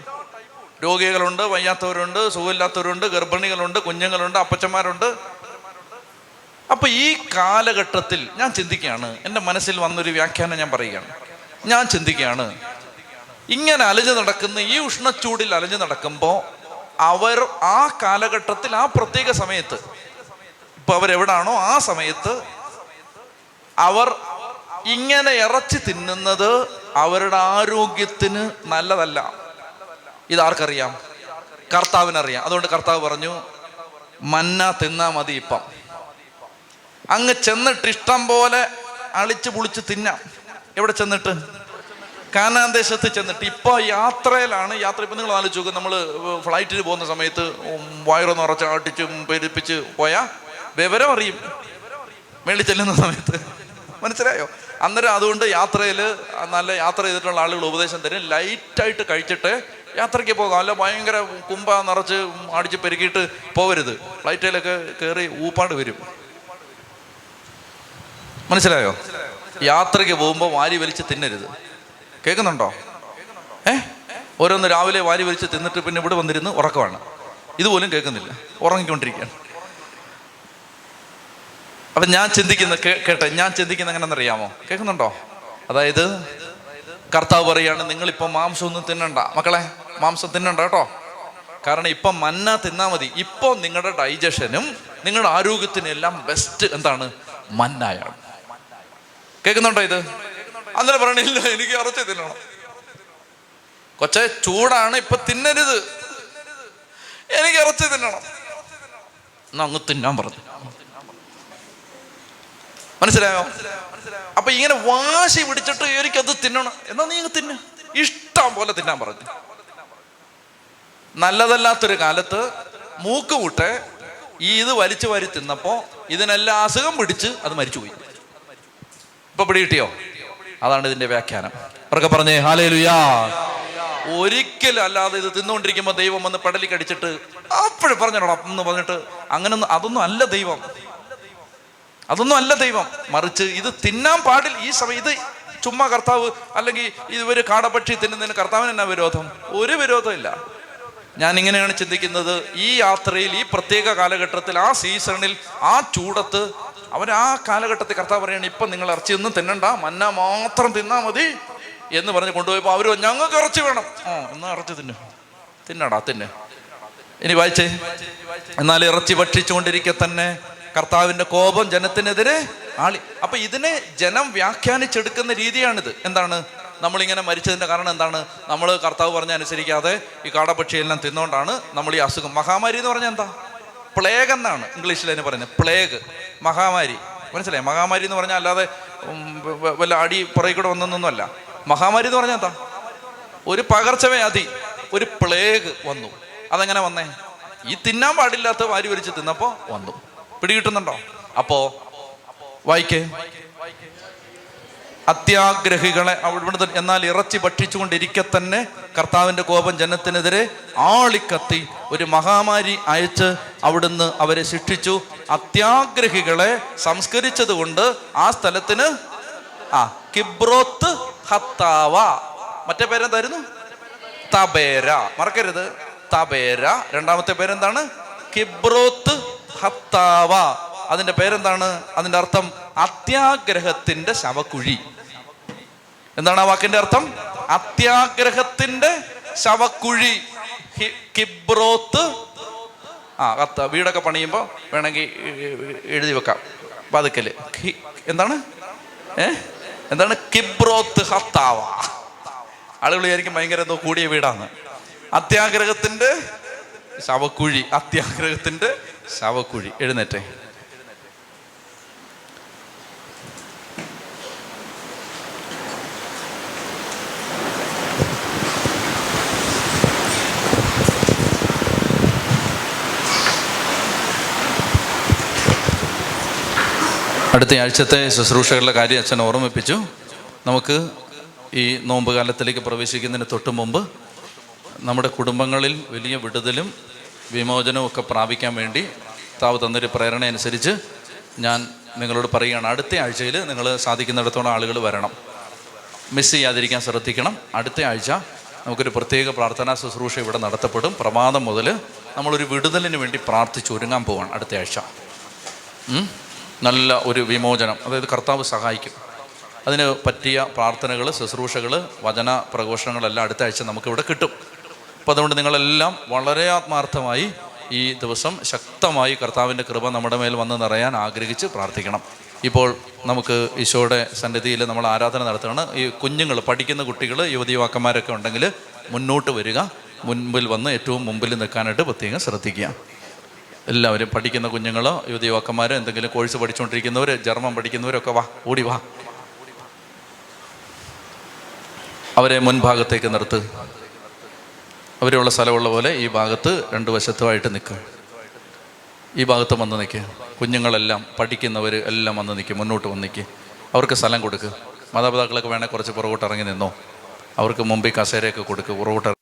രോഗികളുണ്ട്, വയ്യാത്തവരുണ്ട്, സുഖമില്ലാത്തവരുണ്ട്, ഗർഭിണികളുണ്ട്, കുഞ്ഞുങ്ങളുണ്ട്, അപ്പച്ചന്മാരുണ്ട്. അപ്പൊ ഈ കാലഘട്ടത്തിൽ ഞാൻ ചിന്തിക്കുകയാണ്, എൻ്റെ മനസ്സിൽ വന്നൊരു വ്യാഖ്യാനം ഞാൻ പറയുകയാണ്. ഞാൻ ചിന്തിക്കുകയാണ്, ഇങ്ങനെ അലഞ്ഞു നടക്കുന്ന ഈ ഉഷ്ണച്ചൂടിൽ അലഞ്ഞു നടക്കുമ്പോൾ അവർ ആ കാലഘട്ടത്തിൽ, ആ പ്രത്യേക സമയത്ത്, ഇപ്പൊ അവരെവിടാണോ ആ സമയത്ത് അവർ ഇങ്ങനെ ഇറച്ചി തിന്നുന്നത് അവരുടെ ആരോഗ്യത്തിന് നല്ലതല്ല. ഇതാർക്കറിയാം? കർത്താവിനറിയാം. അതുകൊണ്ട് കർത്താവ് പറഞ്ഞു, മന്ന തിന്നാ മതി. ഇപ്പം അങ്ങ് ചെന്നിട്ട് ഇഷ്ടം പോലെ അളിച്ചു പൊളിച്ച് തിന്നാം. എവിടെ ചെന്നിട്ട്? കാനാൻ ദേശത്ത് ചെന്നിട്ട്. ഇപ്പോൾ യാത്രയിലാണ്, യാത്ര. ഇപ്പം നിങ്ങൾ ആലോചിച്ച് നോക്കും, നമ്മൾ ഫ്ലൈറ്റിൽ പോകുന്ന സമയത്ത് വയറൊന്ന് ഉറച്ച് അടിച്ചും പെരുപ്പിച്ച് പോയാൽ വിവരം അറിയും വേണ്ടി ചെല്ലുന്ന സമയത്ത്. മനസ്സിലായോ? അന്നേരം അതുകൊണ്ട് യാത്രയിൽ നല്ല യാത്ര ചെയ്തിട്ടുള്ള ആളുകൾ ഉപദേശം തരും, ലൈറ്റായിട്ട് കഴിച്ചിട്ട് യാത്രയ്ക്ക് പോകാം. അല്ല ഭയങ്കര കുമ്പ നിറച്ച് അടിച്ച് പെരുക്കിയിട്ട് പോവരുത്. ഫ്ലൈറ്റിലൊക്കെ കയറി ഊപ്പാട് വരും. മനസ്സിലായോ? യാത്രയ്ക്ക് പോകുമ്പോൾ വാരി വലിച്ച് തിന്നരുത്. കേൾക്കുന്നുണ്ടോ? ഏ ഓരോന്ന് രാവിലെ വാരി വലിച്ച് തിന്നിട്ട് പിന്നെ ഇവിടെ വന്നിരുന്ന് ഉറക്കമാണ്. ഇതുപോലും കേൾക്കുന്നില്ല, ഉറങ്ങിക്കൊണ്ടിരിക്കുകയാണ്. അപ്പം ഞാൻ ചിന്തിക്കുന്ന കേട്ടെ ഞാൻ ചിന്തിക്കുന്ന എങ്ങനെയെന്നറിയാമോ? കേൾക്കുന്നുണ്ടോ? അതായത് കർത്താവ് പറയാണ്, നിങ്ങളിപ്പം മാംസമൊന്നും തിന്നണ്ട മക്കളെ, മാംസം തിന്നണ്ട കേട്ടോ. കാരണം ഇപ്പം മന്ന തിന്നാൽ മതി. ഇപ്പോൾ നിങ്ങളുടെ ഡൈജഷനും നിങ്ങളുടെ ആരോഗ്യത്തിനും എല്ലാം ബെസ്റ്റ് എന്താണ്? മന്നായാണ്. കേൾക്കുന്നുണ്ടോ ഇത്? അന്നേരം പറയണില്ല, എനിക്ക് ഇറച്ചി തിന്നണം. കൊച്ചെ, ചൂടാണ്, ഇപ്പം തിന്നരുത്, എനിക്ക് ഇറച്ചി തിന്നണം എന്നാ അങ്ങ് തിന്നാൻ പറഞ്ഞു. മനസ്സിലായോ? അപ്പൊ ഇങ്ങനെ വാശി പിടിച്ചിട്ട് എനിക്കത് തിന്നണം എന്നാ നീ തിന്നു, ഇഷ്ടം പോലെ തിന്നാൻ പറഞ്ഞു. നല്ലതല്ലാത്തൊരു കാലത്ത് മൂക്ക് മുട്ടെ ഈ ഇത് വലിച്ചു വാരി തിന്നപ്പോ ഇതിനെല്ലാം അസുഖം പിടിച്ച് അത് മരിച്ചുപോയി. ഇപ്പൊ പിടി കിട്ടിയോ? അതാണ് ഇതിന്റെ വ്യാഖ്യാനം. അവരൊക്കെ പറഞ്ഞേ ഹല്ലേലൂയാ. ഒരിക്കലും അല്ലാതെ ഇത് തിന്നുകൊണ്ടിരിക്കുമ്പോൾ ദൈവം വന്ന് പടലി കടിച്ചിട്ട് അപ്പോഴും പറഞ്ഞോടാ എന്ന് പറഞ്ഞിട്ട് അങ്ങനെ അതൊന്നും അല്ല ദൈവം, അതൊന്നും അല്ല ദൈവം. മറിച്ച് ഇത് തിന്നാൻ പാടില്ല ഈ സമയം, ഇത് ചുമ്മാ കർത്താവ് അല്ലെങ്കിൽ ഇതൊരു കാടപക്ഷി തിന്നുന്നതിന് കർത്താവിന് എന്നാ വിരോധം? ഒരു വിരോധമില്ല. ഞാൻ ഇങ്ങനെയാണ് ചിന്തിക്കുന്നത്, ഈ യാത്രയിൽ ഈ പ്രത്യേക കാലഘട്ടത്തിൽ ആ സീസണിൽ ആ ചൂടത്ത് അവർ ആ കാലഘട്ടത്തിൽ കർത്താവ് പറയാണ് ഇപ്പം നിങ്ങൾ ഇറച്ചിയൊന്നും തിന്നണ്ട, മന്ന മാത്രം തിന്നാൽ മതി എന്ന് പറഞ്ഞ് കൊണ്ടുപോയപ്പോൾ അവർ ഞങ്ങൾക്ക് ഇറച്ചി വേണം. ആ എന്നാൽ ഇറച്ചി തിന്നു, തിന്നടാ തിന്നെ. ഇനി വായിച്ചേ, എന്നാൽ ഇറച്ചി ഭക്ഷിച്ചുകൊണ്ടിരിക്കെ തന്നെ കർത്താവിൻ്റെ കോപം ജനത്തിനെതിരെ ആളി. അപ്പം ഇതിനെ ജനം വ്യാഖ്യാനിച്ചെടുക്കുന്ന രീതിയാണിത്. എന്താണ് നമ്മളിങ്ങനെ മരിച്ചതിൻ്റെ കാരണം? എന്താണ് നമ്മൾ കർത്താവ് പറഞ്ഞ അനുസരിക്കാതെ ഈ കാടപക്ഷിയെല്ലാം തിന്നുകൊണ്ടാണ് നമ്മൾ ഈ അസുഖം. മഹാമാരി എന്ന് പറഞ്ഞാൽ എന്താ? പ്ലേഗ് എന്നാണ് ഇംഗ്ലീഷിൽ അതിന് പറയുന്നത്, പ്ലേഗ്, മഹാമാരി. മനസ്സിലായി? മഹാമാരി എന്ന് പറഞ്ഞാൽ അല്ലാതെ വല്ല അടി പുറകിൽ കൂടെ വന്നൊന്നുമല്ല. മഹാമാരി എന്ന് പറഞ്ഞാൽ എന്താ? ഒരു പകർച്ചവ്യാധി, ഒരു പ്ലേഗ് വന്നു. അതെങ്ങനെ വന്നേ? ഈ തിന്നാൻ പാടില്ലാത്ത വാരി വലിച്ച് തിന്നപ്പോൾ വന്നു. പിടികിട്ടുന്നുണ്ടോ? അപ്പോൾ വായിക്കേ, അത്യാഗ്രഹികളെ അവിടുന്ന് എന്നാൽ ഇറച്ചി ഭക്ഷിച്ചുകൊണ്ടിരിക്കെ തന്നെ കർത്താവിൻ്റെ കോപം ജനത്തിനെതിരെ ആളിക്കത്തി, ഒരു മഹാമാരി അയച്ച് അവിടുന്ന് അവരെ ശിക്ഷിച്ചു. അത്യാഗ്രഹികളെ സംസ്കരിച്ചത് കൊണ്ട് ആ സ്ഥലത്തിന് ആ കിബ്രോത്ത് ഹത്താവ, മറ്റേ പേരെന്തായിരുന്നു? തബേര. മറക്കരുത്, തബേര. രണ്ടാമത്തെ പേരെന്താണ്? കിബ്രോത്ത് ഹത്താവ. അതിൻ്റെ പേരെന്താണ്? അതിൻ്റെ അർത്ഥം അത്യാഗ്രഹത്തിൻ്റെ ശവക്കുഴി. എന്താണ് ആ വാക്കിൻ്റെ അർത്ഥം? അത്യാഗ്രഹത്തിൻ്റെ ശവക്കുഴി. കിബ്രോത്ത് ആ ഹത്ത, വീടൊക്കെ പണിയുമ്പോൾ വേണമെങ്കിൽ എഴുതി വെക്കാം പതുക്കല്. എന്താണ് ഏ എന്താണ് കിബ്രോത്ത് ഹത്താവ. ആളുകൾ വിചാരിക്കും ഭയങ്കര എന്തോ കൂടിയ വീടാണ്. അത്യാഗ്രഹത്തിൻ്റെ ശവക്കുഴി, അത്യാഗ്രഹത്തിൻ്റെ ശവക്കുഴി. എഴുന്നേറ്റേ. അടുത്ത ആഴ്ചത്തെ ശുശ്രൂഷകളുടെ കാര്യം അച്ഛൻ ഓർമ്മിപ്പിച്ചു. നമുക്ക് ഈ നോമ്പ് കാലത്തിലേക്ക് പ്രവേശിക്കുന്നതിന് തൊട്ട് മുമ്പ് നമ്മുടെ കുടുംബങ്ങളിൽ വലിയ വിടുതലും വിമോചനവും ഒക്കെ പ്രാപിക്കാൻ വേണ്ടി താവ് തന്നൊരു പ്രേരണ അനുസരിച്ച് ഞാൻ നിങ്ങളോട് പറയുകയാണ്, അടുത്ത ആഴ്ചയിൽ നിങ്ങൾ സാധിക്കുന്നിടത്തോളം ആളുകൾ വരണം, മിസ് ചെയ്യാതിരിക്കാൻ ശ്രദ്ധിക്കണം. അടുത്ത ആഴ്ച നമുക്കൊരു പ്രത്യേക പ്രാർത്ഥനാ ശുശ്രൂഷ ഇവിടെ നടത്തപ്പെടും. പ്രഭാതം മുതൽ നമ്മളൊരു വിടുതലിന് വേണ്ടി പ്രാർത്ഥിച്ച് ഒരുങ്ങാൻ പോവാണ്. അടുത്ത ആഴ്ച നല്ല ഒരു വിമോചനം, അതായത് കർത്താവ് സഹായിക്കും. അതിന് പറ്റിയ പ്രാർത്ഥനകൾ, ശുശ്രൂഷകൾ, വചന പ്രഘോഷങ്ങളെല്ലാം അടുത്ത ആഴ്ച നമുക്കിവിടെ കിട്ടും. അപ്പോൾ അതുകൊണ്ട് നിങ്ങളെല്ലാം വളരെ ആത്മാർത്ഥമായി ഈ ദിവസം ശക്തമായി കർത്താവിൻ്റെ കൃപ നമ്മുടെ മേൽ വന്ന് നിറയാൻ ആഗ്രഹിച്ച് പ്രാർത്ഥിക്കണം. ഇപ്പോൾ നമുക്ക് ഈശോയുടെ സന്നിധിയിൽ നമ്മൾ ആരാധന നടത്തുകയാണ്. ഈ കുഞ്ഞുങ്ങൾ, പഠിക്കുന്ന കുട്ടികൾ, യുവതി യുവാക്കന്മാരൊക്കെ ഉണ്ടെങ്കിൽ മുന്നോട്ട് വരിക, മുൻപിൽ വന്ന് ഏറ്റവും മുമ്പിൽ നിൽക്കാനായിട്ട് പ്രത്യേകം ശ്രദ്ധിക്കുക. എല്ലാവരും, പഠിക്കുന്ന കുഞ്ഞുങ്ങളോ യുവതി യുവാക്കന്മാരോ എന്തെങ്കിലും കോഴ്സ് പഠിച്ചുകൊണ്ടിരിക്കുന്നവർ, ജർമ്മൻ പഠിക്കുന്നവരൊക്കെ വാ, ഓടി വാ. അവരെ മുൻഭാഗത്തേക്ക് നിർത്ത്. അവരുള്ള സ്ഥലമുള്ള പോലെ ഈ ഭാഗത്ത് രണ്ട് വശത്തുമായിട്ട് നിൽക്കുക. ഈ ഭാഗത്ത് വന്ന് നിൽക്കുക. കുഞ്ഞുങ്ങളെല്ലാം, പഠിക്കുന്നവർ എല്ലാം വന്ന് നിൽക്കുക, മുന്നോട്ട് വന്ന് നിൽക്കുക. അവർക്ക് സ്ഥലം കൊടുക്കുക. മാതാപിതാക്കളൊക്കെ വേണേൽ കുറച്ച് പുറകോട്ട് ഇറങ്ങി നിന്നോ. അവർക്ക് മുമ്പിൽ കസേരയൊക്കെ കൊടുക്കുക, പുറകോട്ട്